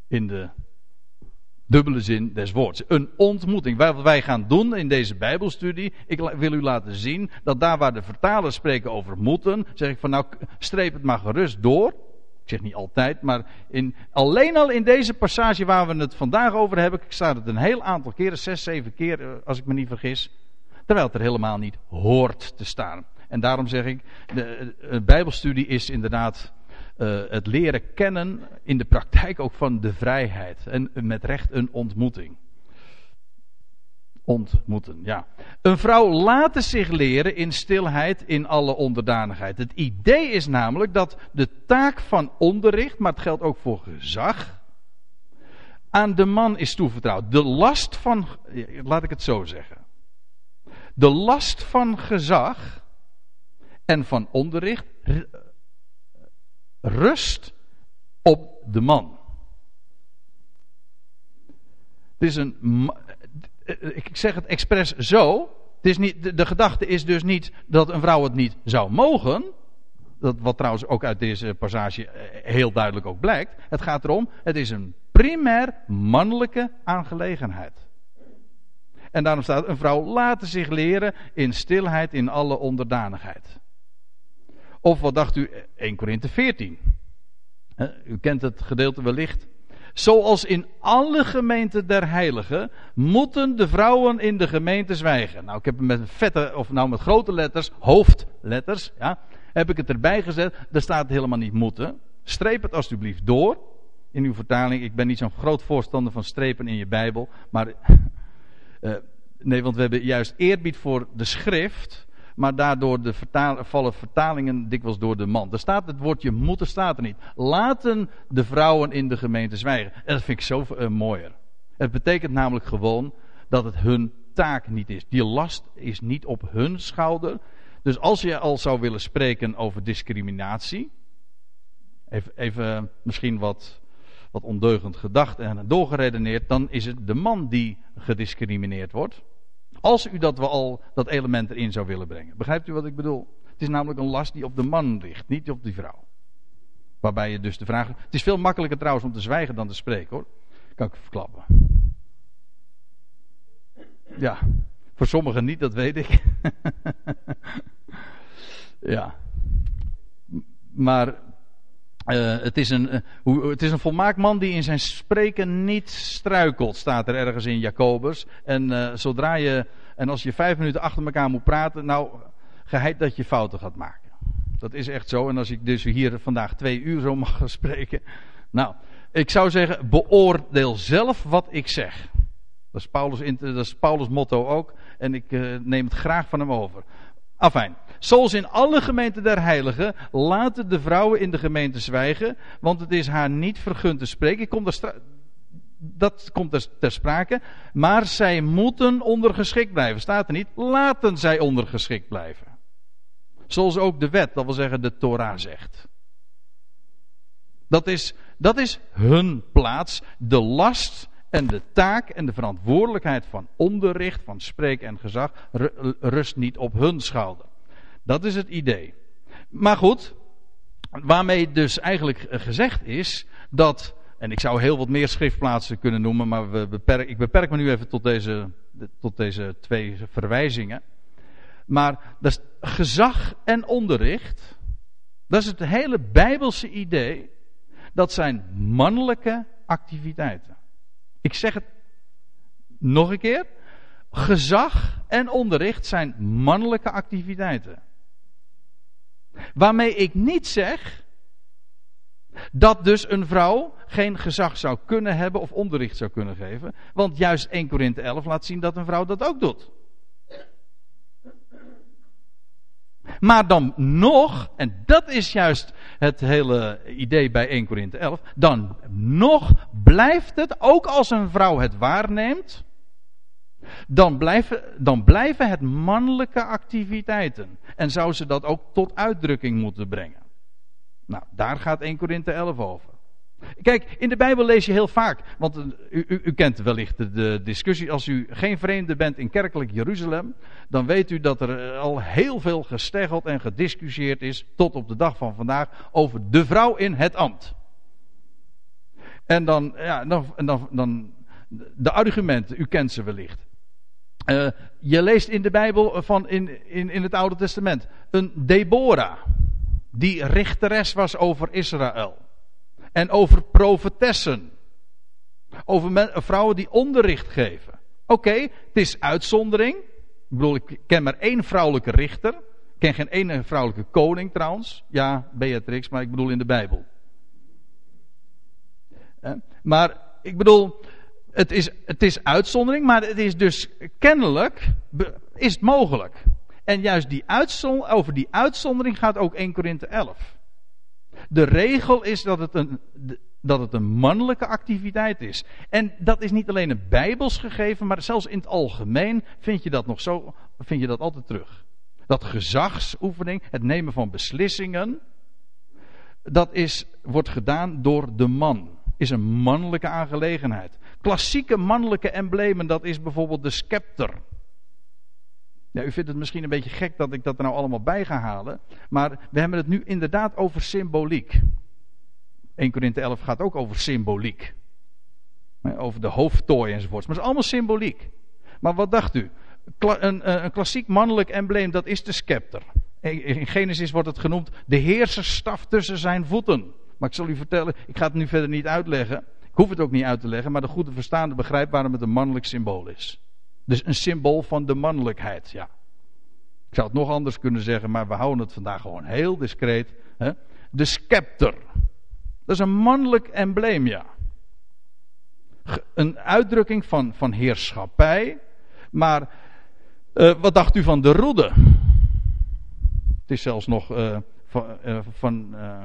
In de dubbele zin des woords. Een ontmoeting. Wat wij gaan doen in deze Bijbelstudie. Ik wil u laten zien dat daar waar de vertalers spreken over moeten. Zeg ik van nou streep het maar gerust door. Ik zeg niet altijd. Maar in, alleen al in deze passage waar we het vandaag over hebben. Staat het een heel aantal keren. Zes, zeven keer als ik me niet vergis. Terwijl het er helemaal niet hoort te staan. En daarom zeg ik. De, de Bijbelstudie is inderdaad. Uh, het leren kennen in de praktijk ook van de vrijheid. En met recht een ontmoeting. Ontmoeten, ja. Een vrouw laat zich leren in stilheid in alle onderdanigheid. Het idee is namelijk dat de taak van onderricht, maar het geldt ook voor gezag, aan de man is toevertrouwd. De last van, laat ik het zo zeggen. De last van gezag en van onderricht rust op de man. Het is een. Ik zeg het expres zo. Het is niet, de, de gedachte is dus niet dat een vrouw het niet zou mogen. Dat, wat trouwens ook uit deze passage heel duidelijk ook blijkt. Het gaat erom. Het is een primair mannelijke aangelegenheid. En daarom staat een vrouw laat zich leren in stilheid in alle onderdanigheid. Of wat dacht u, Eerste Korinthe veertien. U kent het gedeelte wellicht. Zoals in alle gemeenten der heiligen moeten de vrouwen in de gemeente zwijgen. Nou, ik heb hem met vette, of nou met grote letters, hoofdletters, ja, heb ik het erbij gezet. Daar staat het helemaal niet moeten. Streep het alstublieft door. In uw vertaling, ik ben niet zo'n groot voorstander van strepen in je Bijbel. Maar, uh, nee, want we hebben juist eerbied voor de schrift. Maar daardoor de vertaal, vallen vertalingen dikwijls door de mand. Er staat het woordje moeten staat er niet. Laten de vrouwen in de gemeente zwijgen. En dat vind ik zo uh, mooier. Het betekent namelijk gewoon dat het hun taak niet is. Die last is niet op hun schouder. Dus als je al zou willen spreken over discriminatie. Even, even misschien wat, wat ondeugend gedacht en doorgeredeneerd. Dan is het de man die gediscrimineerd wordt. Als u dat, we al, dat element erin zou willen brengen. Begrijpt u wat ik bedoel? Het is namelijk een last die op de man ligt, niet op die vrouw. Waarbij je dus de vraag... Het is veel makkelijker trouwens om te zwijgen dan te spreken, hoor. Kan ik verklappen. Ja, voor sommigen niet, dat weet ik. Ja. Maar uh, het, is een, uh, hoe, het is een volmaakt man die in zijn spreken niet struikelt, staat er ergens in Jacobus. En uh, zodra je, en als je vijf minuten achter elkaar moet praten, nou, geheid dat je fouten gaat maken. Dat is echt zo. En als ik dus hier vandaag twee uur zo mag spreken. Nou, ik zou zeggen, beoordeel zelf wat ik zeg. Dat is Paulus, dat is Paulus' motto ook. En ik uh, neem het graag van hem over. Afijn. Zoals in alle gemeenten der heiligen, laten de vrouwen in de gemeente zwijgen, want het is haar niet vergund te spreken. Ik kom daar stra- dat komt ter, ter sprake. Maar zij moeten ondergeschikt blijven. Staat er niet. Laten zij ondergeschikt blijven. Zoals ook de wet, dat wil zeggen de Torah zegt. Dat is, dat is hun plaats. De last en de taak en de verantwoordelijkheid van onderricht, van spreek en gezag, rust niet op hun schouder. Dat is het idee. Maar goed, waarmee dus eigenlijk gezegd is dat, en ik zou heel wat meer schriftplaatsen kunnen noemen, maar we beperk, ik beperk me nu even tot deze, tot deze twee verwijzingen. Maar dat is gezag en onderricht. Dat is het hele Bijbelse idee. Dat zijn mannelijke activiteiten. Ik zeg het nog een keer. Gezag en onderricht zijn mannelijke activiteiten. Waarmee ik niet zeg dat dus een vrouw geen gezag zou kunnen hebben of onderricht zou kunnen geven. Want juist Eerste Korinthe elf laat zien dat een vrouw dat ook doet. Maar dan nog, en dat is juist het hele idee bij Eerste Korinthe elf, dan nog blijft het, ook als een vrouw het waarneemt, dan blijven, dan blijven het mannelijke activiteiten. En zou ze dat ook tot uitdrukking moeten brengen. Nou, daar gaat Eerste Korinthe elf over. Kijk, in de Bijbel lees je heel vaak, want u, u, u kent wellicht de, de discussie, als u geen vreemde bent in kerkelijk Jeruzalem, dan weet u dat er al heel veel gesteggeld en gediscussieerd is, tot op de dag van vandaag, over de vrouw in het ambt. En dan, ja, dan, dan, dan de argumenten, u kent ze wellicht. Uh, je leest in de Bijbel van in, in, in het Oude Testament een Deborah, die richteres was over Israël. En over profetessen. Over men, vrouwen die onderricht geven. Oké, okay, het is uitzondering. Ik bedoel, ik ken maar één vrouwelijke richter. Ik ken geen ene vrouwelijke koning trouwens. Ja, Beatrix, maar ik bedoel in de Bijbel. Maar ik bedoel, het is, het is uitzondering, maar het is dus kennelijk, is het mogelijk. En juist die uitzon, over die uitzondering gaat ook Eerste Korinthe elf. De regel is dat het, een, dat het een mannelijke activiteit is. En dat is niet alleen een Bijbels gegeven, maar zelfs in het algemeen vind je dat nog zo, vind je dat altijd terug. Dat gezagsoefening, het nemen van beslissingen, dat is, wordt gedaan door de man. Is een mannelijke aangelegenheid. Klassieke mannelijke emblemen, dat is bijvoorbeeld de scepter. Ja, u vindt het misschien een beetje gek dat ik dat er nou allemaal bij ga halen. Maar we hebben het nu inderdaad over symboliek. Eerste Korinthe elf gaat ook over symboliek. Over de hoofdtooi enzovoorts. Maar het is allemaal symboliek. Maar wat dacht u? Kla- een, een klassiek mannelijk embleem, dat is de scepter. In Genesis wordt het genoemd de heersersstaf tussen zijn voeten. Maar ik zal u vertellen, ik ga het nu verder niet uitleggen. Ik hoef het ook niet uit te leggen. Maar de goede verstaande begrijpt waarom het een mannelijk symbool is. Dus een symbool van de mannelijkheid, ja. Ik zou het nog anders kunnen zeggen, maar we houden het vandaag gewoon heel discreet. Hè? De scepter. Dat is een mannelijk embleem, ja. Een uitdrukking van, van heerschappij. Maar uh, wat dacht u van de roede? Het is zelfs nog uh, van... Uh, van uh,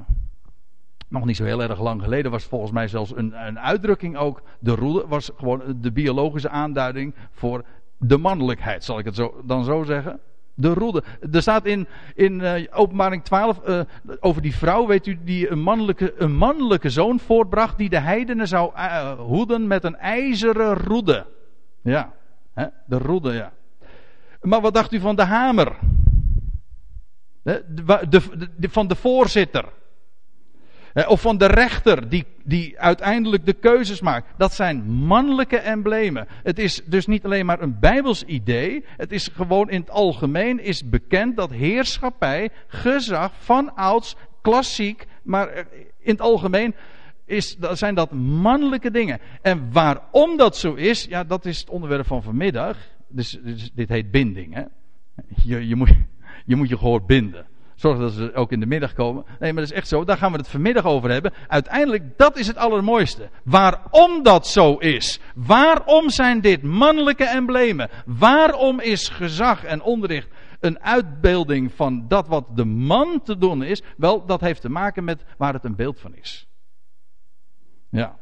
nog niet zo heel erg lang geleden was volgens mij zelfs een, een uitdrukking ook. De roede was gewoon de biologische aanduiding voor de mannelijkheid. Zal ik het zo, dan zo zeggen? De roede. Er staat in, in uh, Openbaring twaalf uh, over die vrouw, weet u, die een mannelijke, een mannelijke zoon voortbracht die de heidenen zou uh, hoeden met een ijzeren roede. Ja, hè? De roede, ja. Maar wat dacht u van de hamer? De, de, de, de, van de voorzitter. Of van de rechter die, die uiteindelijk de keuzes maakt. Dat zijn mannelijke emblemen. Het is dus niet alleen maar een Bijbels idee. Het is gewoon in het algemeen is bekend dat heerschappij, gezag, vanouds, klassiek. Maar in het algemeen is, zijn dat mannelijke dingen. En waarom dat zo is, ja, dat is het onderwerp van vanmiddag. Dus, dus dit heet binding. Hè? Je, je, moet, je moet je gehoor binden. Zorg dat ze ook in de middag komen. Nee, maar dat is echt zo. Daar gaan we het vanmiddag over hebben. Uiteindelijk, dat is het allermooiste. Waarom dat zo is. Waarom zijn dit mannelijke emblemen? Waarom is gezag en onderricht een uitbeelding van dat wat de man te doen is? Wel, dat heeft te maken met waar het een beeld van is. Ja.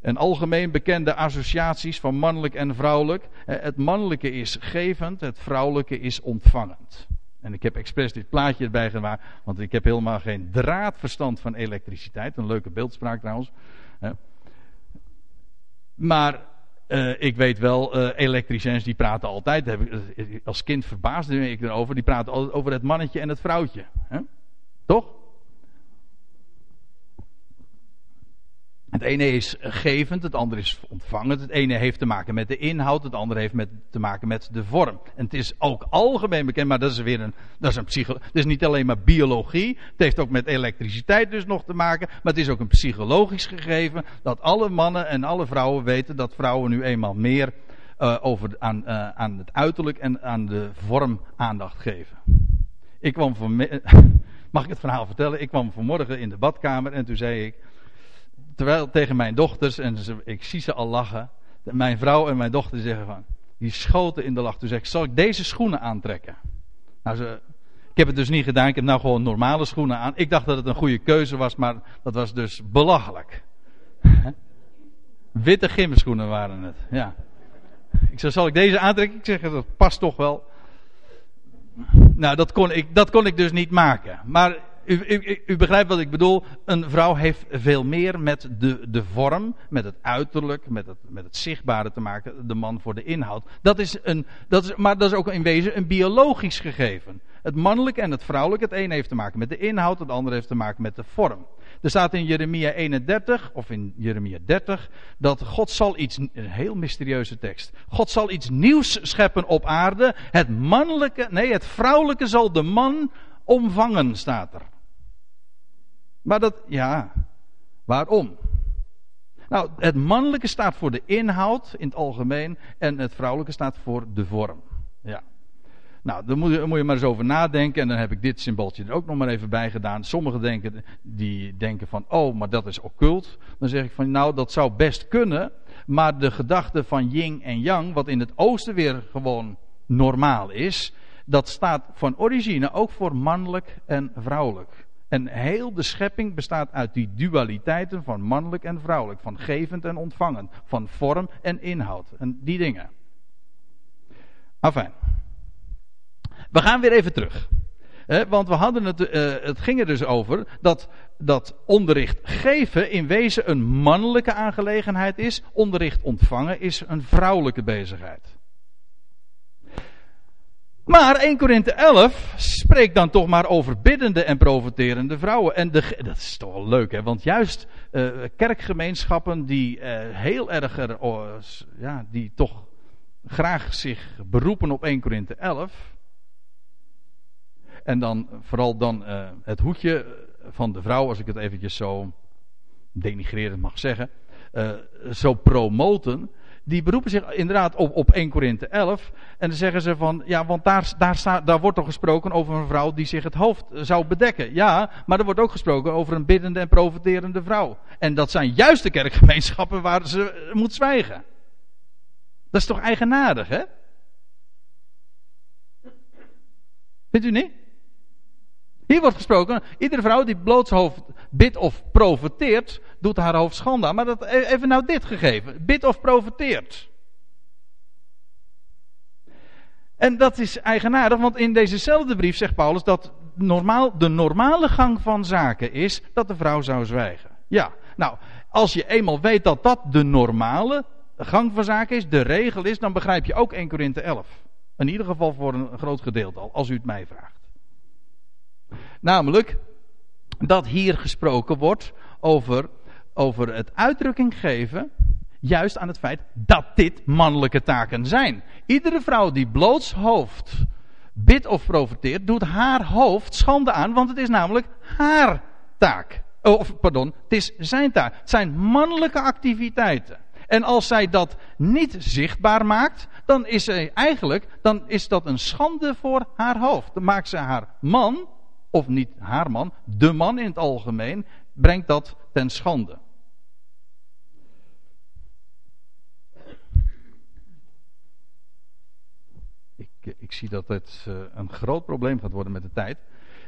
En algemeen bekende associaties van mannelijk en vrouwelijk. Het mannelijke is gevend, het vrouwelijke is ontvangend. En ik heb expres dit plaatje erbij gemaakt, want ik heb helemaal geen draadverstand van elektriciteit. Een leuke beeldspraak trouwens. Maar uh, ik weet wel, uh, elektriciëns die praten altijd. Heb ik, als kind verbaasde ik erover. Die praten altijd over het mannetje en het vrouwtje. Hè? Toch? Het ene is gevend, het andere is ontvangend. Het ene heeft te maken met de inhoud, het andere heeft met, te maken met de vorm. En het is ook algemeen bekend, maar dat is weer een, dat is een psychologie. Het is niet alleen maar biologie, het heeft ook met elektriciteit dus nog te maken. Maar het is ook een psychologisch gegeven dat alle mannen en alle vrouwen weten dat vrouwen nu eenmaal meer uh, over, aan, uh, aan het uiterlijk en aan de vorm aandacht geven. Ik kwam van, mag ik het verhaal vertellen? Ik kwam vanmorgen in de badkamer en toen zei ik, terwijl tegen mijn dochters, en ze, ik zie ze al lachen, mijn vrouw en mijn dochter zeggen van, die schoten in de lach. Toen zeg ik, zal ik deze schoenen aantrekken? Nou, ze, ik heb het dus niet gedaan, ik heb nou gewoon normale schoenen aan. Ik dacht dat het een goede keuze was, maar dat was dus belachelijk. Witte gymschoenen waren het, ja. Ik zeg, zal ik deze aantrekken? Ik zeg, dat past toch wel. Nou, dat kon ik, dat kon ik dus niet maken, maar... U, u, u begrijpt wat ik bedoel. Een vrouw heeft veel meer met de, de vorm, met het uiterlijk, met het, met het zichtbare te maken. De man voor de inhoud. Dat is een, dat is, maar dat is ook in wezen een biologisch gegeven. Het mannelijke en het vrouwelijke. Het een heeft te maken met de inhoud, het andere heeft te maken met de vorm. Er staat in Jeremia eenendertig, of in Jeremia dertig, dat God zal iets, een heel mysterieuze tekst. God zal iets nieuws scheppen op aarde. Het mannelijke, nee, het vrouwelijke zal de man omvangen, staat er. Maar dat, ja, waarom? Nou, het mannelijke staat voor de inhoud in het algemeen en het vrouwelijke staat voor de vorm. Ja. Nou, daar moet je, moet je maar eens over nadenken en dan heb ik dit symbooltje er ook nog maar even bij gedaan. Sommigen denken, die denken van, oh, maar dat is occult. Dan zeg ik van, nou, dat zou best kunnen, maar de gedachte van yin en yang, wat in het oosten weer gewoon normaal is, dat staat van origine ook voor mannelijk en vrouwelijk. En heel de schepping bestaat uit die dualiteiten van mannelijk en vrouwelijk. Van gevend en ontvangend. Van vorm en inhoud. En die dingen. Afijn. We gaan weer even terug. He, want we hadden het, uh, het ging er dus over dat, dat onderricht geven in wezen een mannelijke aangelegenheid is. Onderricht ontvangen is een vrouwelijke bezigheid. Maar eerste Korinthe elf spreekt dan toch maar over biddende en profeterende vrouwen. En de, dat is toch wel leuk, hè? Want juist uh, kerkgemeenschappen die uh, heel erg, er, uh, ja, die toch graag zich beroepen op eerste Korinthe elf. En dan vooral dan uh, het hoedje van de vrouw, als ik het eventjes zo denigrerend mag zeggen, uh, zo promoten. Die beroepen zich inderdaad op, op eerste Korinthe elf. En dan zeggen ze van, ja, want daar, daar, staat, daar wordt toch gesproken over een vrouw die zich het hoofd zou bedekken. Ja, maar er wordt ook gesproken over een biddende en profeterende vrouw. En dat zijn juist de kerkgemeenschappen waar ze moet zwijgen. Dat is toch eigenaardig, hè? Vindt u niet? Hier wordt gesproken, iedere vrouw die blootshoofd bidt of profeteert, doet haar hoofd schande aan. Maar dat, even nou dit gegeven, bidt of profeteert. En dat is eigenaardig, want in dezezelfde brief zegt Paulus dat normaal, de normale gang van zaken is dat de vrouw zou zwijgen. Ja, nou, als je eenmaal weet dat dat de normale gang van zaken is, de regel is, dan begrijp je ook eerste Korinthe elf. In ieder geval voor een groot gedeelte al, als u het mij vraagt. Namelijk dat hier gesproken wordt over, over het uitdrukking geven, juist aan het feit dat dit mannelijke taken zijn. Iedere vrouw die blootshoofd bidt of profeteert, doet haar hoofd schande aan, want het is namelijk haar taak. Of pardon, het is zijn taak. Het zijn mannelijke activiteiten. En als zij dat niet zichtbaar maakt, dan is zij eigenlijk, dan is dat een schande voor haar hoofd. Dan maakt ze haar man, of niet haar man, de man in het algemeen, brengt dat ten schande. Ik, ik zie dat het een groot probleem gaat worden met de tijd.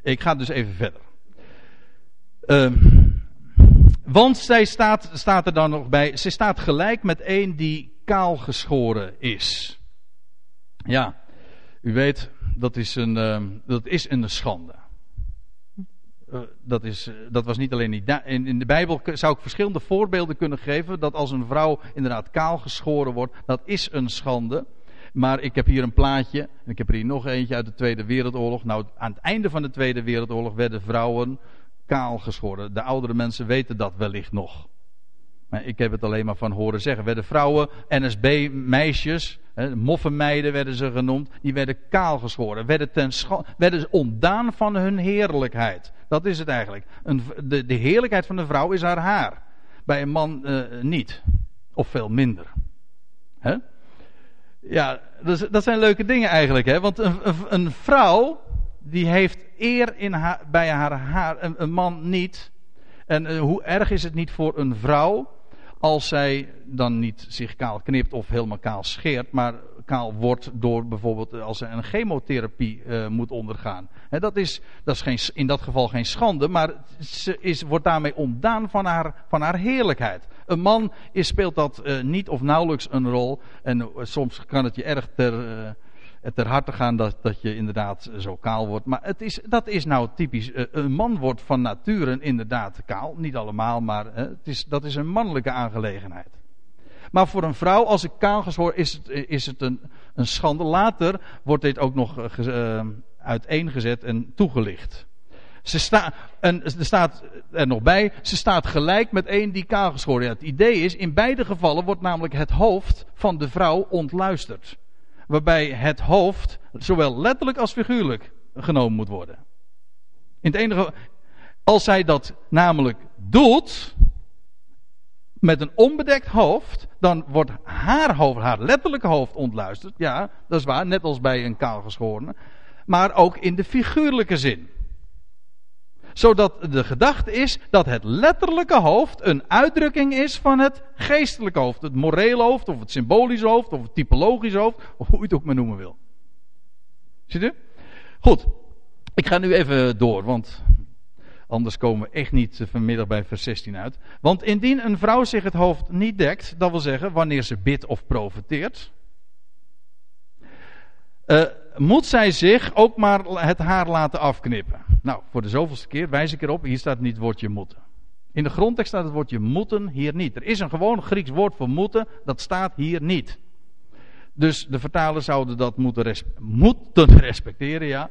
Ik ga dus even verder. Um, want zij staat, staat er dan nog bij, ze staat gelijk met één die kaalgeschoren is. Ja, u weet, dat is een, um, dat is een schande. Uh, dat, is, uh, dat was niet alleen niet da- in, in de Bijbel zou ik verschillende voorbeelden kunnen geven dat als een vrouw inderdaad kaal geschoren wordt, dat is een schande. Maar ik heb hier een plaatje en ik heb er hier nog eentje uit de Tweede Wereldoorlog. Nou, aan het einde van de Tweede Wereldoorlog werden vrouwen kaal geschoren. De oudere mensen weten dat wellicht nog. Maar ik heb het alleen maar van horen zeggen. Werden vrouwen, N S B-meisjes, moffenmeiden werden ze genoemd. Die werden kaalgeschoren. Werden, ten scho- werden ontdaan van hun heerlijkheid. Dat is het eigenlijk. Een, de, de heerlijkheid van de vrouw is haar haar. Bij een man uh, niet. Of veel minder. Hè? Ja, dus, dat zijn leuke dingen eigenlijk. Hè? Want een, een vrouw, die heeft eer in haar, bij haar haar. Een, een man niet. En uh, hoe erg is het niet voor een vrouw, als zij dan niet zich kaal knipt of helemaal kaal scheert, maar kaal wordt door bijvoorbeeld als zij een chemotherapie uh, moet ondergaan. He, dat is, dat is geen, in dat geval geen schande, maar ze is, wordt daarmee ontdaan van haar, van haar heerlijkheid. Een man is, speelt dat uh, niet of nauwelijks een rol en uh, soms kan het je erg ter, uh, ter harte gaan dat, dat je inderdaad zo kaal wordt. Maar het is, dat is nou typisch. Uh, een man wordt van nature inderdaad kaal, niet allemaal, maar uh, het is, dat is een mannelijke aangelegenheid. Maar voor een vrouw, als ik kaal geschoren, is het, is het een, een schande. Later wordt dit ook nog uh, uiteengezet en toegelicht. Ze sta, en er staat er nog bij, ze staat gelijk met één die kaal geschoren. Ja, het idee is, in beide gevallen wordt namelijk het hoofd van de vrouw ontluisterd. Waarbij het hoofd zowel letterlijk als figuurlijk genomen moet worden. In het enige, als zij dat namelijk doet met een onbedekt hoofd, dan wordt haar hoofd, haar letterlijke hoofd ontluisterd. Ja, dat is waar, net als bij een kaalgeschorene. Maar ook in de figuurlijke zin. Zodat de gedachte is dat het letterlijke hoofd een uitdrukking is van het geestelijke hoofd. Het morele hoofd, of het symbolische hoofd, of het typologische hoofd, of hoe je het ook maar noemen wil. Ziet u? Goed, ik ga nu even door, want anders komen we echt niet vanmiddag bij vers zestien uit. Want indien een vrouw zich het hoofd niet dekt, dat wil zeggen wanneer ze bidt of profeteert, Uh, moet zij zich ook maar het haar laten afknippen. Nou, voor de zoveelste keer wijs ik erop, hier staat niet het woordje moeten. In de grondtekst staat het woordje moeten hier niet. Er is een gewoon Grieks woord voor moeten, dat staat hier niet. Dus de vertalers zouden dat moeten, res- moeten respecteren, ja.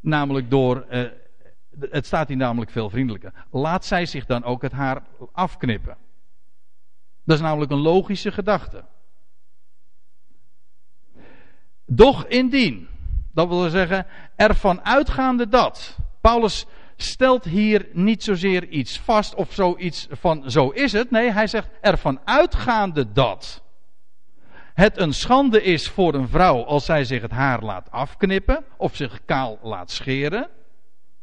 Namelijk door, uh, het staat hier namelijk veel vriendelijker. Laat zij zich dan ook het haar afknippen. Dat is namelijk een logische gedachte. Doch indien, dat wil zeggen, ervan uitgaande dat. Paulus stelt hier niet zozeer iets vast of zoiets van zo is het. Nee, hij zegt ervan uitgaande dat het een schande is voor een vrouw als zij zich het haar laat afknippen of zich kaal laat scheren.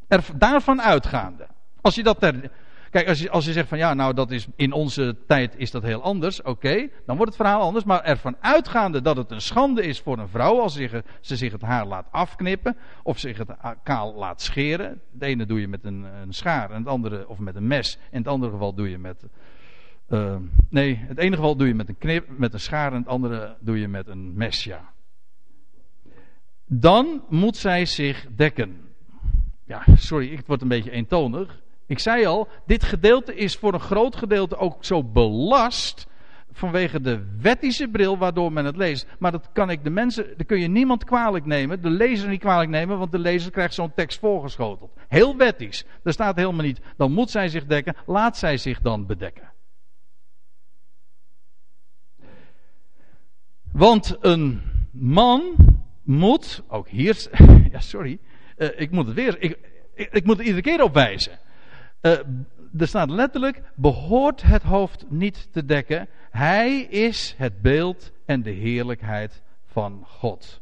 Er, daarvan uitgaande. Als je dat ter, kijk, als je, als je zegt van ja, nou dat is in onze tijd is dat heel anders. Oké, okay, dan wordt het verhaal anders. Maar ervan uitgaande dat het een schande is voor een vrouw als ze, ze zich het haar laat afknippen of zich het kaal laat scheren. Het ene doe je met een, een schaar en het andere of met een mes. In het andere geval doe je met uh, nee, het ene geval doe je met een knip, met een schaar en het andere doe je met een mes, ja. Dan moet zij zich dekken. Ja, sorry, het wordt een beetje eentonig. Ik zei al, dit gedeelte is voor een groot gedeelte ook zo belast vanwege de wettische bril waardoor men het leest. Maar dat kan ik de mensen, dat kun je niemand kwalijk nemen, de lezer niet kwalijk nemen, want de lezer krijgt zo'n tekst voorgeschoteld. Heel wettisch. Daar staat helemaal niet, dan moet zij zich dekken, laat zij zich dan bedekken. Want een man moet, ook hier, ja sorry, uh, ik moet het weer, ik, ik, ik moet er iedere keer op wijzen. Uh, er staat letterlijk, behoort het hoofd niet te dekken. Hij is het beeld en de heerlijkheid van God.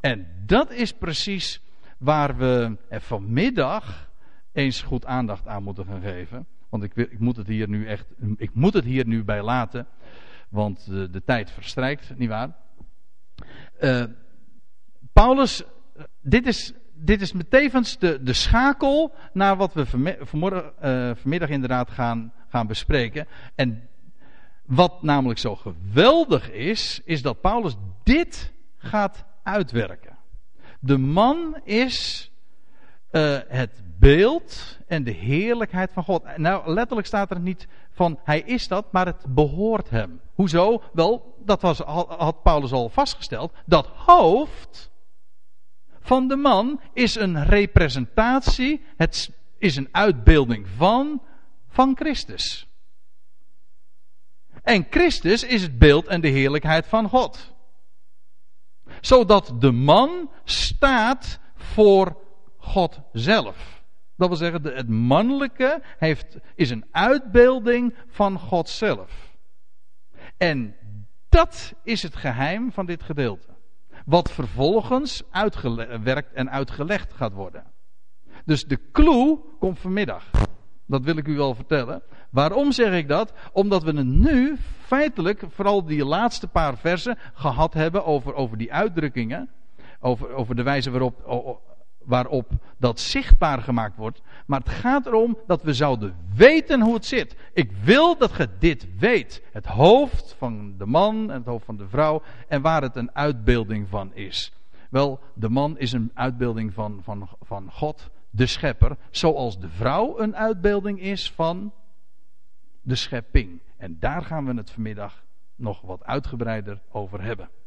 En dat is precies waar we er vanmiddag eens goed aandacht aan moeten gaan geven. Want ik, ik, moet, het hier nu echt, ik moet het hier nu bij laten. Want de, de tijd verstrijkt, nietwaar? Uh, Paulus, dit is... Dit is tevens de, de schakel naar wat we vanmorgen, uh, vanmiddag inderdaad gaan, gaan bespreken. En wat namelijk zo geweldig is, is dat Paulus dit gaat uitwerken. De man is uh, het beeld en de heerlijkheid van God. Nou, letterlijk staat er niet van hij is dat, maar het behoort hem. Hoezo? Wel, dat was, had Paulus al vastgesteld. Dat hoofd van de man is een representatie, het is een uitbeelding van, van Christus. En Christus is het beeld en de heerlijkheid van God. Zodat de man staat voor God zelf. Dat wil zeggen, het mannelijke heeft, is een uitbeelding van God zelf. En dat is het geheim van dit gedeelte. Wat vervolgens uitgewerkt en uitgelegd gaat worden. Dus de clue komt vanmiddag. Dat wil ik u wel vertellen. Waarom zeg ik dat? Omdat we het nu feitelijk, vooral die laatste paar versen, gehad hebben over, over die uitdrukkingen. Over, over de wijze waarop, waarop dat zichtbaar gemaakt wordt. Maar het gaat erom dat we zouden weten hoe het zit. Ik wil dat je dit weet. Het hoofd van de man en het hoofd van de vrouw. En waar het een uitbeelding van is. Wel, de man is een uitbeelding van, van, van God, de schepper. Zoals de vrouw een uitbeelding is van de schepping. En daar gaan we het vanmiddag nog wat uitgebreider over hebben.